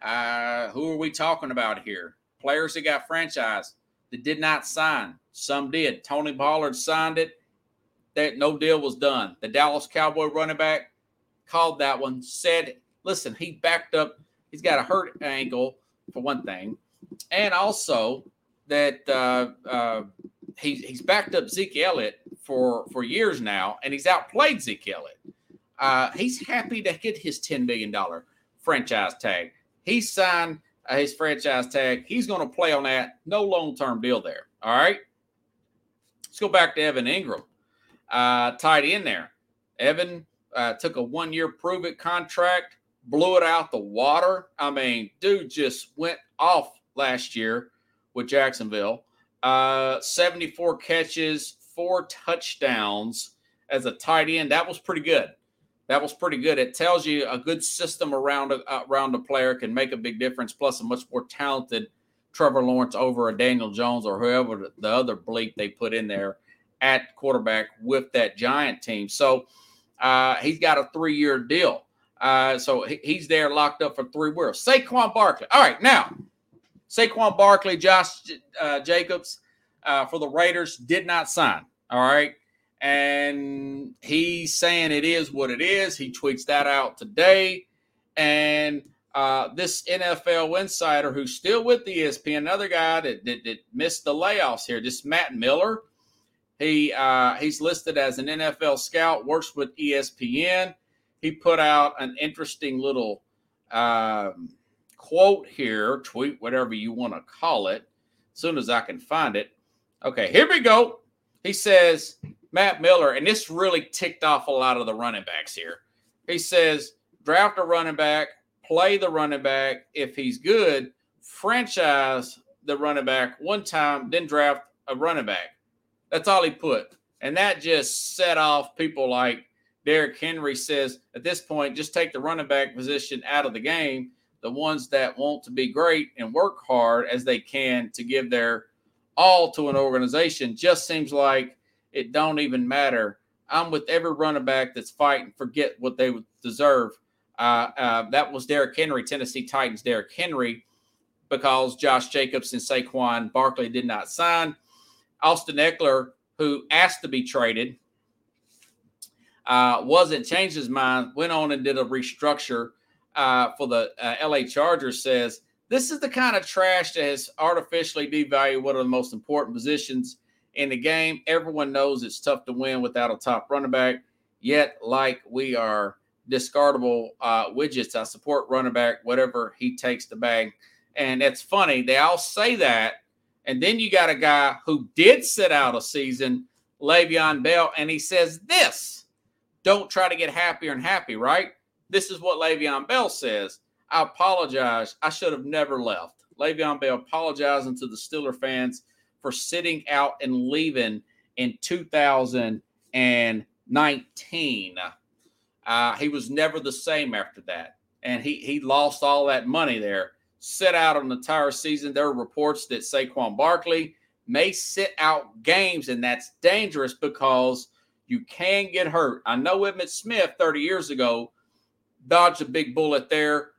Uh, who are we talking about here? Players that got franchised that did not sign. Some did. Tony Pollard signed it. That no deal was done. The Dallas Cowboy running back called that one, said, listen, he backed up. He's got a hurt ankle, for one thing. And also that uh, uh, he, he's backed up Zeke Elliott for, for years now, and he's outplayed Zeke Elliott. Uh, he's happy to get his ten million dollars franchise tag. He signed uh, his franchise tag. He's going to play on that. No long-term deal there, all right? Let's go back to Evan Engram, uh, tied in there. Evan uh, took a one-year prove-it contract, blew it out the water. I mean, dude just went off last year with Jacksonville. Uh, seventy-four catches, four touchdowns as a tight end. That was pretty good. That was pretty good. It tells you a good system around a, around a player can make a big difference, plus a much more talented Trevor Lawrence over a Daniel Jones or whoever the other bleep they put in there at quarterback with that Giant team. So uh, he's got a three-year deal. Uh, so he, he's there locked up for three years. Saquon Barkley. All right, now, Saquon Barkley, Josh uh, Jacobs, Uh, for the Raiders, did not sign, all right? And he's saying it is what it is. He tweets that out today. And uh, this N F L insider who's still with E S P N, another guy that, that, that missed the layoffs here, this Matt Miller, he uh, he's listed as an N F L scout, works with E S P N. He put out an interesting little um, quote here, tweet, whatever you want to call it, as soon as I can find it. Okay, here we go. He says, Matt Miller, and this really ticked off a lot of the running backs here. He says, draft a running back, play the running back. If he's good, franchise the running back one time, then draft a running back. That's all he put. And that just set off people like Derrick Henry says, at this point, just take the running back position out of the game. The ones that want to be great and work hard as they can to give their all to an organization, just seems like it don't even matter. I'm with every running back that's fighting, forget what they deserve. Uh, uh, that was Derrick Henry, Tennessee Titans, Derrick Henry, because Josh Jacobs and Saquon Barkley did not sign. Austin Eckler who asked to be traded, uh, wasn't, changed his mind, went on and did a restructure uh, for the uh, L A Chargers, says, this is the kind of trash that has artificially devalued one of the most important positions in the game. Everyone knows it's tough to win without a top running back, yet like we are discardable uh, widgets. I support running back, whatever he takes the bag. And it's funny. They all say that. And then you got a guy who did sit out a season, Le'Veon Bell, and he says this, don't try to get happier and happy, right? This is what Le'Veon Bell says. I apologize. I should have never left. Le'Veon Bell apologizing to the Steelers fans for sitting out and leaving in two thousand nineteen. Uh, he was never the same after that. And he he lost all that money there. Sit out an entire season. There are reports that Saquon Barkley may sit out games, and that's dangerous because you can get hurt. I know Emmitt Smith thirty years ago dodged a big bullet there,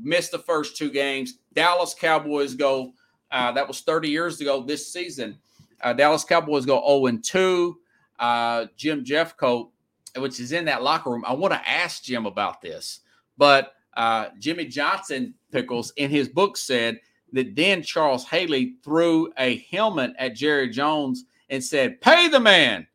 missed the first two games. Dallas Cowboys go, uh, that was thirty years ago this season. Uh, Dallas Cowboys go oh and two. Uh, Jim Jeffcoat, which is in that locker room. I want to ask Jim about this, but Uh, Jimmy Johnson Pickles in his book said that then Charles Haley threw a helmet at Jerry Jones and said, pay the man.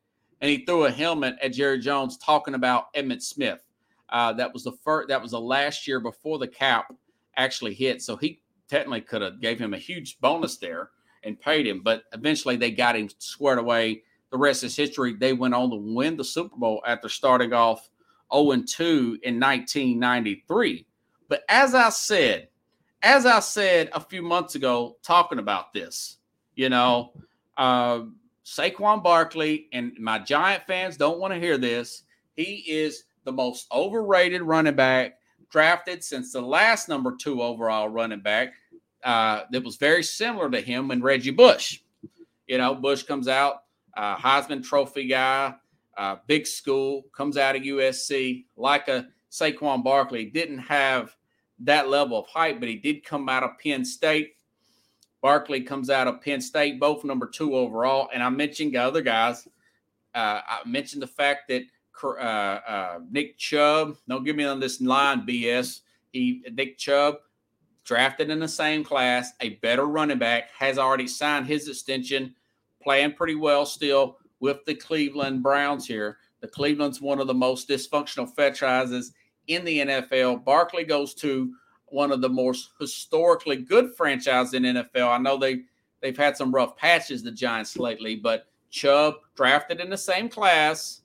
And he threw a helmet at Jerry Jones talking about Emmitt Smith. Uh, that was the first, that was the last year before the cap actually hit. So he technically could have gave him a huge bonus there and paid him, but eventually they got him squared away. The rest is history. They went on to win the Super Bowl after starting off oh and two in nineteen ninety-three. But as I said, as I said a few months ago, talking about this, you know, uh, Saquon Barkley, and my Giant fans don't want to hear this, he is the most overrated running back drafted since the last number two overall running back uh, that was very similar to him and Reggie Bush. You know, Bush comes out, uh, Heisman Trophy guy, uh, big school, comes out of U S C like a Saquon Barkley. Didn't have that level of hype, but he did come out of Penn State. Barkley comes out of Penn State, both number two overall. And I mentioned other guys. Uh, I mentioned the fact that uh, uh, Nick Chubb, don't give me on this line B S. He, Nick Chubb, drafted in the same class, a better running back, has already signed his extension, playing pretty well still with the Cleveland Browns here. The Cleveland's one of the most dysfunctional franchises in the N F L. Barkley goes to one of the most historically good franchises in N F L. I know they, they've had some rough patches, the Giants, lately, but Chubb drafted in the same class,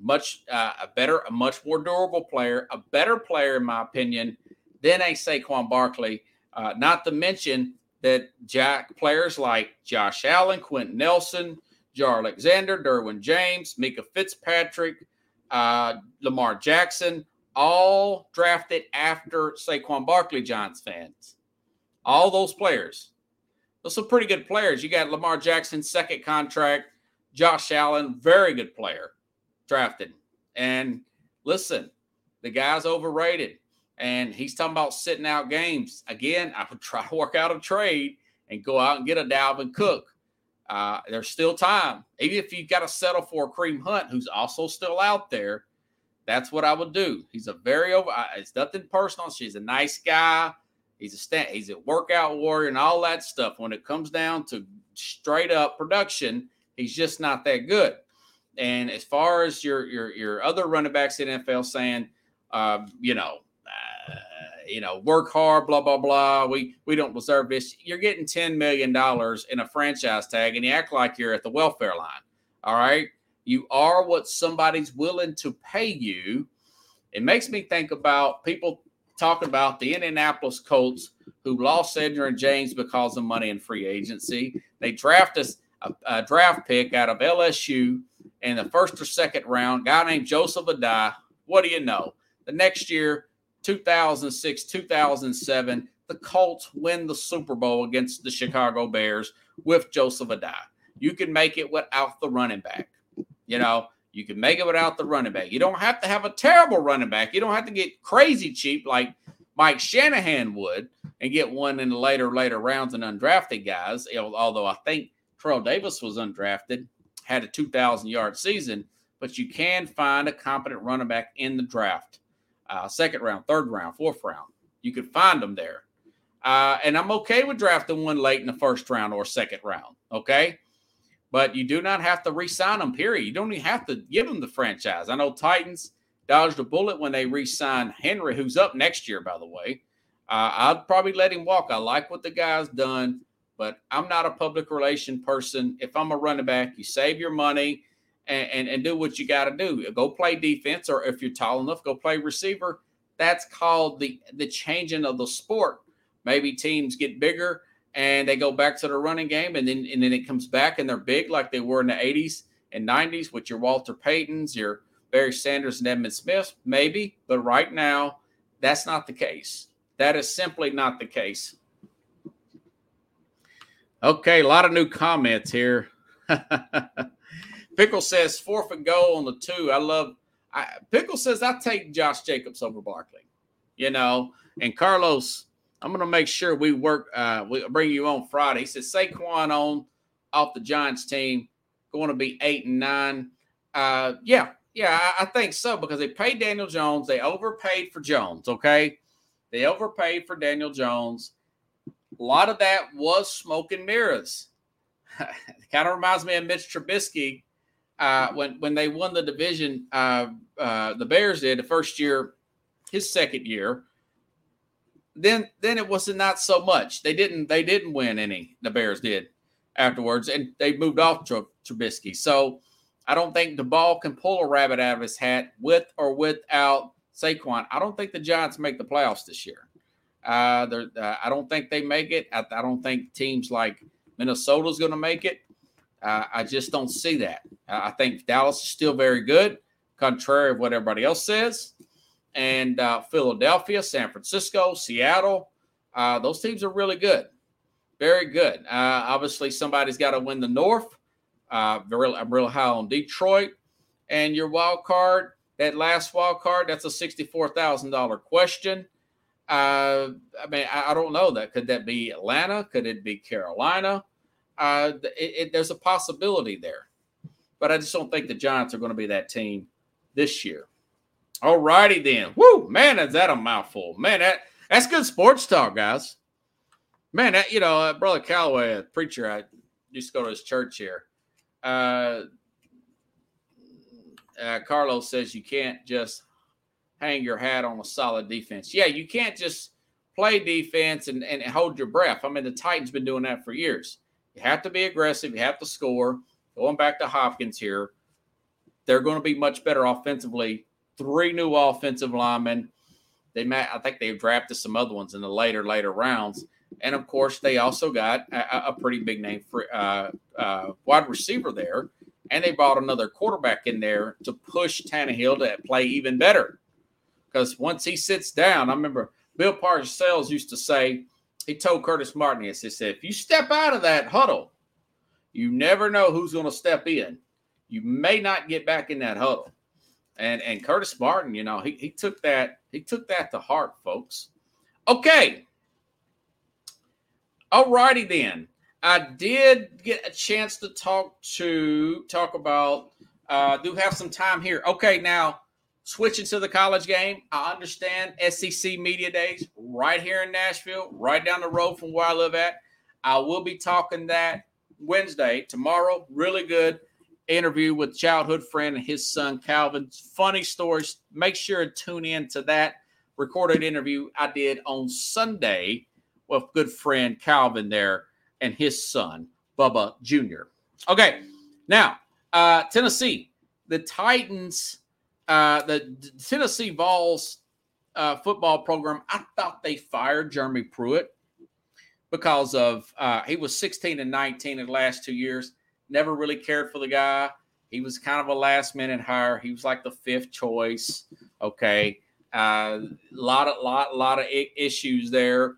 much uh, a better, a much more durable player, a better player, in my opinion, than a Saquon Barkley, uh, not to mention that Jack players like Josh Allen, Quentin Nelson, Jar Alexander, Derwin James, Mika Fitzpatrick, uh, Lamar Jackson, all drafted after Saquon Barkley, Giants fans. All those players. Those are pretty good players. You got Lamar Jackson, second contract, Josh Allen, very good player, drafted. And listen, the guy's overrated, and he's talking about sitting out games. Again, I would try to work out a trade and go out and get a Dalvin Cook. Uh, there's still time. Even if you've got to settle for Kareem Hunt, who's also still out there, that's what I would do. He's a very over. I, it's nothing personal. She's a nice guy. He's a stand, he's a workout warrior and all that stuff. When it comes down to straight up production, he's just not that good. And as far as your your your other running backs in the N F L saying, uh, you know, uh, you know, work hard, blah, blah, blah. We we don't deserve this. You're getting ten million dollars in a franchise tag, and you act like you're at the welfare line, all right? You are what somebody's willing to pay you. It makes me think about people talking about the Indianapolis Colts who lost Edgerrin James because of money and free agency. They draft us a, a draft pick out of L S U in the first or second round, guy named Joseph Addai. What do you know? The next year, two thousand six, two thousand seven, the Colts win the Super Bowl against the Chicago Bears with Joseph Addai. You can make it without the running back. You know, you can make it without the running back. You don't have to have a terrible running back. You don't have to get crazy cheap like Mike Shanahan would and get one in the later, later rounds and undrafted guys, although I think Terrell Davis was undrafted. had a two thousand yard season, but you can find a competent running back in the draft. Uh, second round, third round, fourth round. You could find them there. Uh, and I'm okay with drafting one late in the first round or second round, okay? But you do not have to re-sign them, period. You don't even have to give them the franchise. I know Titans dodged a bullet when they re-signed Henry, who's up next year, by the way. Uh, I'd probably let him walk. I like what the guy's done, but I'm not a public relation person. If I'm a running back, you save your money and, and, and do what you got to do. Go play defense, or if you're tall enough, go play receiver. That's called the, the changing of the sport. Maybe teams get bigger and they go back to the running game, and then and then it comes back and they're big like they were in the eighties and nineties with your Walter Paytons, your Barry Sanders and Emmitt Smith, maybe. But right now, that's not the case. That is simply not the case. Okay, a lot of new comments here. Pickle says fourth and goal on the two. I love I, Pickle says I take Josh Jacobs over Barkley, you know, and Carlos. I'm going to make sure we work, uh, we bring you on Friday. He says Saquon on off the Giants team, going to be eight and nine. Uh, yeah, yeah, I, I think so, because they paid Daniel Jones. They overpaid for Jones, okay? They overpaid for Daniel Jones. A lot of that was smoke and mirrors. It kind of reminds me of Mitch Trubisky uh, when, when they won the division, uh, uh, the Bears did the first year, his second year. Then, then it wasn't not so much. They didn't, they didn't win any. The Bears did afterwards, and they moved off Tr- Trubisky. So, I don't think DeBall can pull a rabbit out of his hat with or without Saquon. I don't think the Giants make the playoffs this year. Uh, uh, I don't think they make it. I, I don't think teams like Minnesota's going to make it. Uh, I just don't see that. Uh, I think Dallas is still very good, contrary to what everybody else says. And uh, Philadelphia, San Francisco, Seattle, uh, those teams are really good, very good. Uh, obviously, somebody's got to win the North. Uh, real, I'm real high on Detroit. And your wild card, that last wild card, that's a sixty-four thousand dollars question. Uh, I mean, I, I don't know that. Could that be Atlanta? Could it be Carolina? Uh, it, it, there's a possibility there. But I just don't think the Giants are going to be that team this year. All righty then. Woo, man, is that a mouthful. Man, that, that's good sports talk, guys. Man, that, you know, uh, Brother Callaway, a preacher, I used to go to his church here. Uh, uh, Carlos says you can't just hang your hat on a solid defense. Yeah, you can't just play defense and, and hold your breath. I mean, the Titans been doing that for years. You have to be aggressive. You have to score. Going back to Hopkins here, they're going to be much better offensively. Three new offensive linemen. They might, I think they've drafted some other ones in the later, later rounds. And, of course, they also got a, a pretty big name for, uh, uh, wide receiver there. And they brought another quarterback in there to push Tannehill to play even better. Because once he sits down, I remember Bill Parcells used to say, he told Curtis Martin, he said, if you step out of that huddle, you never know who's going to step in. You may not get back in that huddle. And and Curtis Martin, you know, he he took that he took that to heart, folks. Okay. All righty then. I did get a chance to talk to talk about. Uh, do have some time here. Okay, now switching to the college game. I understand S E C Media Days right here in Nashville, right down the road from where I live at. I will be talking that Wednesday tomorrow. Really good interview with childhood friend and his son Calvin. Funny stories. Make sure to tune in to that recorded interview I did on Sunday with good friend Calvin there and his son Bubba Junior Okay, now uh, Tennessee, the Titans, uh, the Tennessee Vols uh, football program. I thought they fired Jeremy Pruitt because of uh, he was sixteen and nineteen in the last two years. Never really cared for the guy. He was kind of a last-minute hire. He was like the fifth choice. Okay, a uh, lot, of, lot, lot of issues there.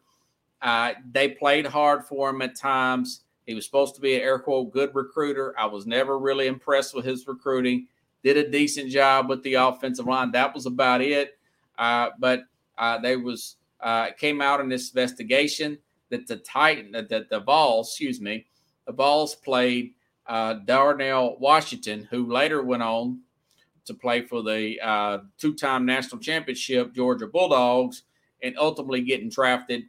Uh, they played hard for him at times. He was supposed to be an air quote good recruiter. I was never really impressed with his recruiting. Did a decent job with the offensive line. That was about it. Uh, but uh, they was uh, came out in this investigation that the Titan, that the, the Vols, excuse me, the Vols played. uh, Darnell Washington, who later went on to play for the uh, two-time national championship Georgia Bulldogs and ultimately getting drafted,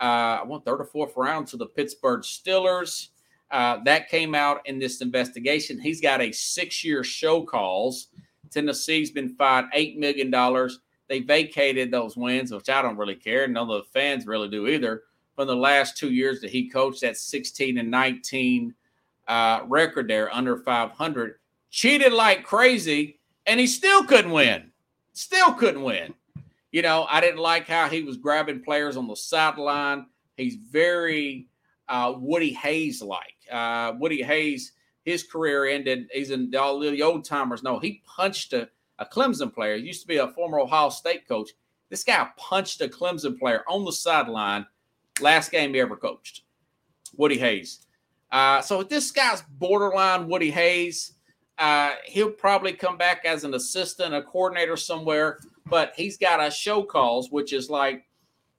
uh, I want third or fourth round to the Pittsburgh Steelers. Uh, that came out in this investigation. He's got a six-year show cause. Tennessee's been fined eight million dollars. They vacated those wins, which I don't really care. None of the fans really do either. From the last two years that he coached, that sixteen and nineteen uh, record there, under five hundred, cheated like crazy, and he still couldn't win. Still couldn't win. You know, I didn't like how he was grabbing players on the sideline. He's very uh, Woody Hayes-like. Uh, Woody Hayes, his career ended. He's in all the old-timers. No, he punched a, a Clemson player. He used to be a former Ohio State coach. This guy punched a Clemson player on the sideline, last game he ever coached, Woody Hayes. Uh, so this guy's borderline Woody Hayes. Uh, he'll probably come back as an assistant, a coordinator somewhere, but he's got a show cause, which is like,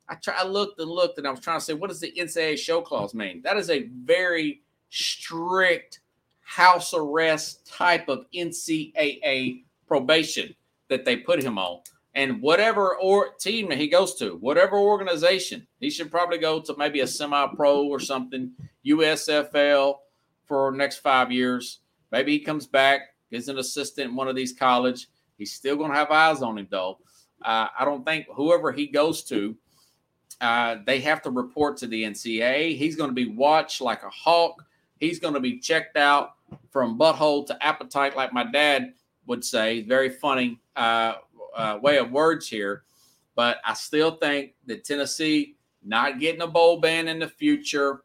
I, try, I looked and looked, and I was trying to say, what does the N C double A show clause mean? That is a very strict house arrest type of N C double A probation that they put him on. And whatever or team that he goes to, whatever organization, he should probably go to maybe a semi-pro or something, U S F L for the next five years. Maybe he comes back, is an assistant in one of these colleges. He's still going to have eyes on him, though. Uh, I don't think whoever he goes to, uh, they have to report to the N C double A. He's going to be watched like a hawk. He's going to be checked out from butthole to appetite, like my dad would say. Very funny uh, uh, way of words here. But I still think that Tennessee not getting a bowl ban in the future.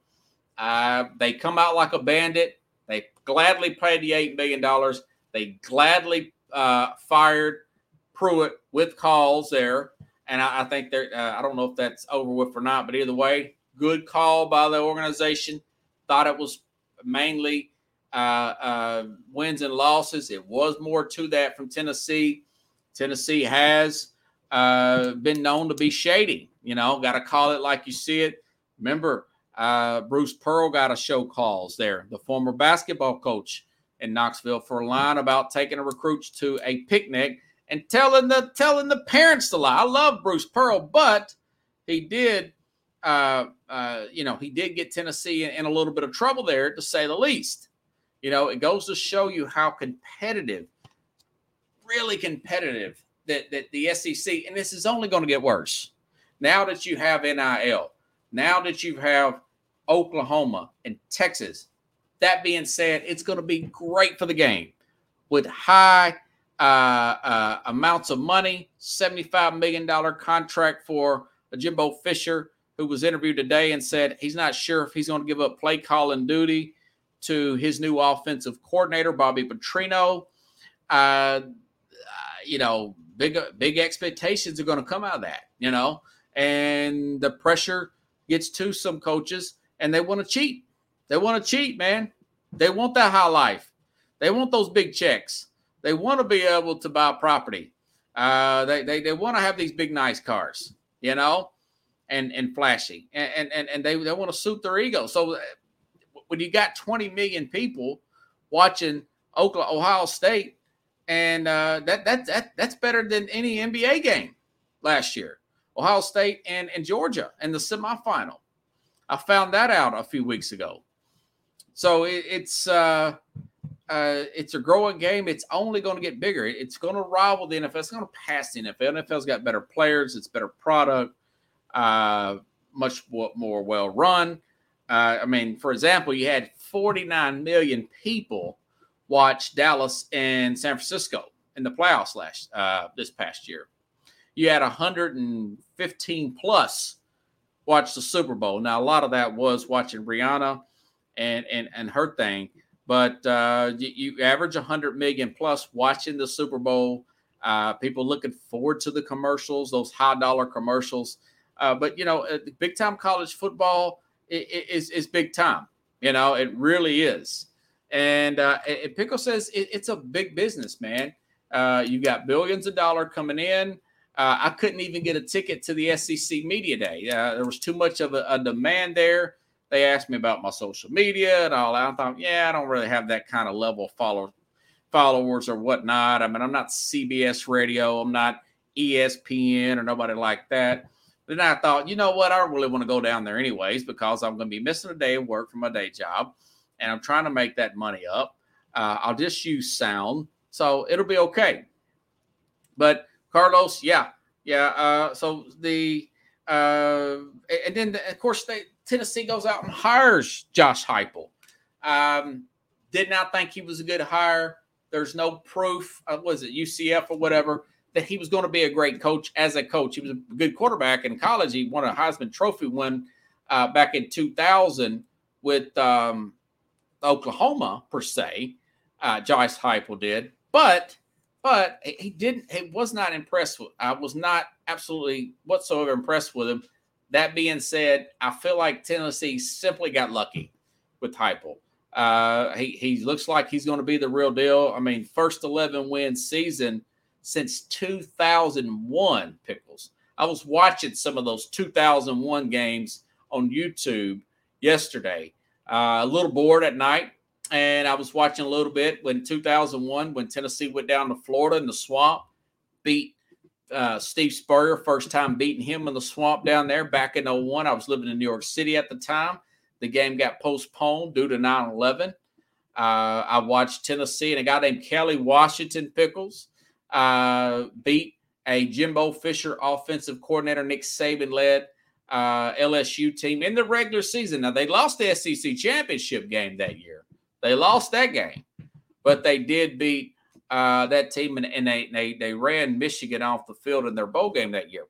Uh, they come out like a bandit. They gladly paid the eight million dollars. They gladly uh, fired Pruitt with calls there. And I, I think they're, uh, I don't know if that's over with or not, but either way, good call by the organization. Thought it was mainly uh, uh, wins and losses. It was more to that from Tennessee. Tennessee has uh, been known to be shady. You know, got to call it like you see it. Remember, uh, Bruce Pearl got a show calls there, the former basketball coach in Knoxville, for lying about taking a recruit to a picnic and telling the telling the parents to lie. I love Bruce Pearl, but he did, uh, uh, you know, he did get Tennessee in, in a little bit of trouble there, to say the least. You know, it goes to show you how competitive, really competitive, that, that the S E C, and this is only going to get worse now that you have N I L, now that you have Oklahoma and Texas. That being said, it's going to be great for the game with high uh, uh, amounts of money. seventy-five million dollars contract for Jimbo Fisher, who was interviewed today and said he's not sure if he's going to give up play calling duty to his new offensive coordinator, Bobby Petrino. Uh, you know, big big expectations are going to come out of that, you know, and the pressure gets to some coaches, and they want to cheat. They want to cheat, man. They want that high life. They want those big checks. They want to be able to buy property. Uh, they they they want to have these big, nice cars, you know, and and flashy, and and and they they want to suit their ego. So when you got twenty million people watching Oklahoma, Ohio State, and uh, that that that that's better than any N B A game last year. Ohio State and, and Georgia in the semifinal. I found that out a few weeks ago. So it, it's uh, uh, it's a growing game. It's only going to get bigger. It's going to rival the N F L. It's going to pass the N F L. N F L's got better players. It's better product, uh, much more well run. Uh, I mean, for example, you had forty-nine million people watch Dallas and San Francisco in the playoffs last uh, this past year. You had one hundred fifteen plus watch the Super Bowl. Now, a lot of that was watching Rihanna and and, and her thing, but uh, you, you average one hundred million plus watching the Super Bowl. Uh, people looking forward to the commercials, those high dollar commercials. Uh, but, you know, big time college football is, is big time. You know, it really is. And uh, Pickle says it, it's a big business, man. Uh, you got billions of dollars coming in. Uh, I couldn't even get a ticket to the S E C Media Day. Uh, there was too much of a, a demand there. They asked me about my social media and all that. I thought, yeah, I don't really have that kind of level of follow, followers or whatnot. I mean, I'm not C B S Radio. I'm not E S P N or nobody like that. Then I thought, you know what? I don't really want to go down there anyways because I'm going to be missing a day of work from my day job, and I'm trying to make that money up. Uh, I'll just use sound, so it'll be okay. But Carlos, yeah, yeah. Uh, so the uh, and then of course they, Tennessee goes out and hires Josh Heupel. Um, did not think he was a good hire. There's no proof. Uh, was it U C F or whatever? That he was going to be a great coach as a coach. He was a good quarterback in college. He won a Heisman Trophy win uh, back in two thousand with um, Oklahoma, per se. Uh, Josh Heupel did. But but he didn't. He was not impressed with, I was not absolutely whatsoever impressed with him. That being said, I feel like Tennessee simply got lucky with Heupel. Uh, he, he looks like he's going to be the real deal. I mean, first eleven-win season since two thousand one, Pickles. I was watching some of those two thousand one games on YouTube yesterday. Uh, a little bored at night, and I was watching a little bit when two thousand one, when Tennessee went down to Florida in the swamp, beat uh, Steve Spurrier, first time beating him in the swamp down there back in oh one. I was living in New York City at the time. The game got postponed due to nine eleven. Uh, I watched Tennessee and a guy named Kelly Washington, Pickles, Uh, beat a Jimbo Fisher offensive coordinator, Nick Saban-led uh, L S U team in the regular season. Now, they lost the S E C championship game that year. They lost that game, but they did beat uh, that team, and, and they, they they ran Michigan off the field in their bowl game that year.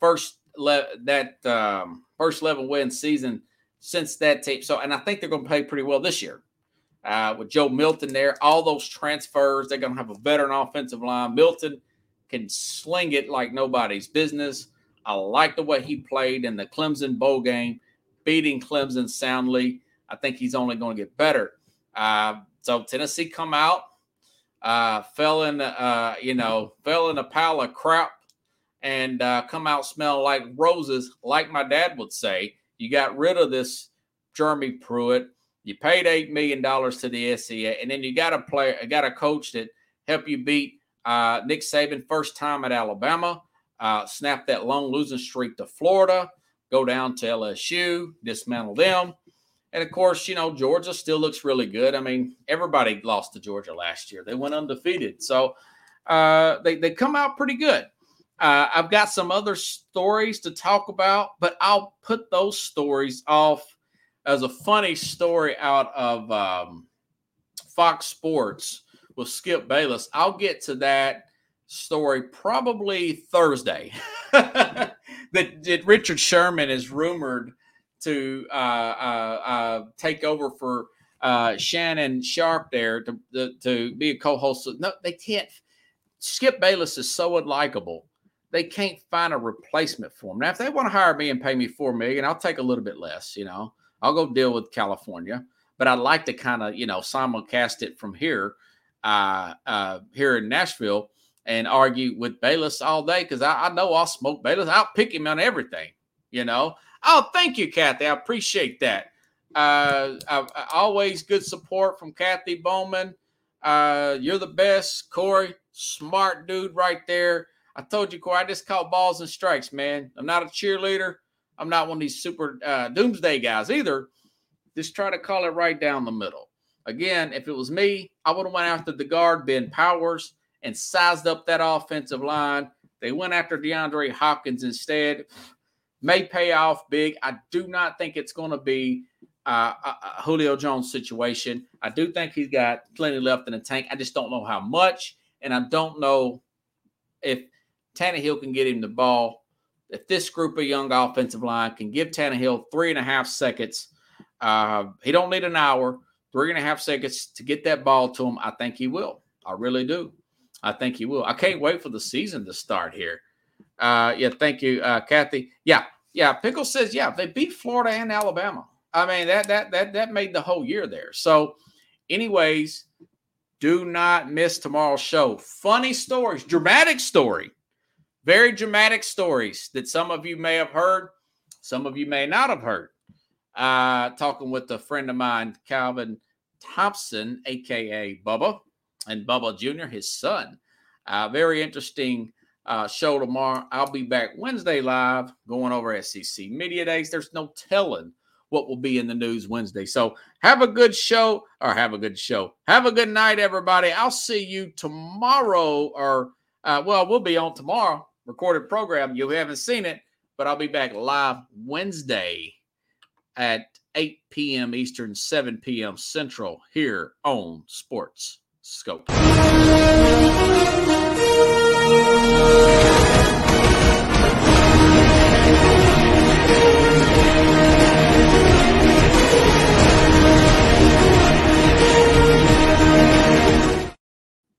First le- that um, first eleven win season since that team. So, and I think they're going to play pretty well this year. Uh, with Joe Milton there, all those transfers, they're going to have a veteran offensive line. Milton can sling it like nobody's business. I like the way he played in the Clemson bowl game, beating Clemson soundly. I think he's only going to get better. Uh, so Tennessee come out, uh, fell in, uh, you know, fell in a pile of crap, and uh, come out smelling like roses, like my dad would say. You got rid of this Jeremy Pruitt. You paid eight million dollars to the S E C, and then you got a player, got a coach that helped you beat uh, Nick Saban first time at Alabama, uh, snap that long losing streak to Florida, go down to L S U, dismantle them. And, of course, you know, Georgia still looks really good. I mean, everybody lost to Georgia last year. They went undefeated. So uh, they, they come out pretty good. Uh, I've got some other stories to talk about, but I'll put those stories off. As a funny story out of um, Fox Sports with Skip Bayless. I'll get to that story probably Thursday. that, that Richard Sherman is rumored to uh, uh, uh, take over for uh, Shannon Sharp there to, to, to be a co-host. No, they can't. Skip Bayless is so unlikable. They can't find a replacement for him. Now, if they want to hire me and pay me four million dollars, I'll take a little bit less, you know. I'll go deal with California, but I'd like to kind of, you know, simulcast it from here, uh, uh, here in Nashville and argue with Bayless all day because I, I know I'll smoke Bayless. I'll pick him on everything, you know. Oh, thank you, Kathy. I appreciate that. Uh, I, I always good support from Kathy Bowman. Uh, you're the best, Corey. Smart dude right there. I told you, Corey, I just caught balls and strikes, man. I'm not a cheerleader. I'm not one of these super uh, doomsday guys either. Just try to call it right down the middle. Again, if it was me, I would have went after the guard, Ben Powers, and sized up that offensive line. They went after DeAndre Hopkins instead. May pay off big. I do not think it's going to be uh, a Julio Jones situation. I do think he's got plenty left in the tank. I just don't know how much, and I don't know if Tannehill can get him the ball. If this group of young offensive line can give Tannehill three and a half seconds, uh, he don't need an hour, three and a half seconds to get that ball to him, I think he will. I really do. I think he will. I can't wait for the season to start here. Uh, yeah, thank you, uh, Kathy. Yeah, yeah. Pickle says, yeah, they beat Florida and Alabama. I mean, that that that that made the whole year there. So, anyways, do not miss tomorrow's show. Funny stories, dramatic story. Very dramatic stories that some of you may have heard, some of you may not have heard. uh, talking with a friend of mine, Calvin Thompson, a k a. Bubba, and Bubba Junior, his son. Uh, very interesting uh, show tomorrow. I'll be back Wednesday live going over S E C Media Days. There's no telling what will be in the news Wednesday. So have a good show, or have a good show. Have a good night, everybody. I'll see you tomorrow, or, uh, well, we'll be on tomorrow. Recorded program. You haven't seen it, but I'll be back live Wednesday at eight p.m. Eastern, seven p.m. Central here on Sports Scope.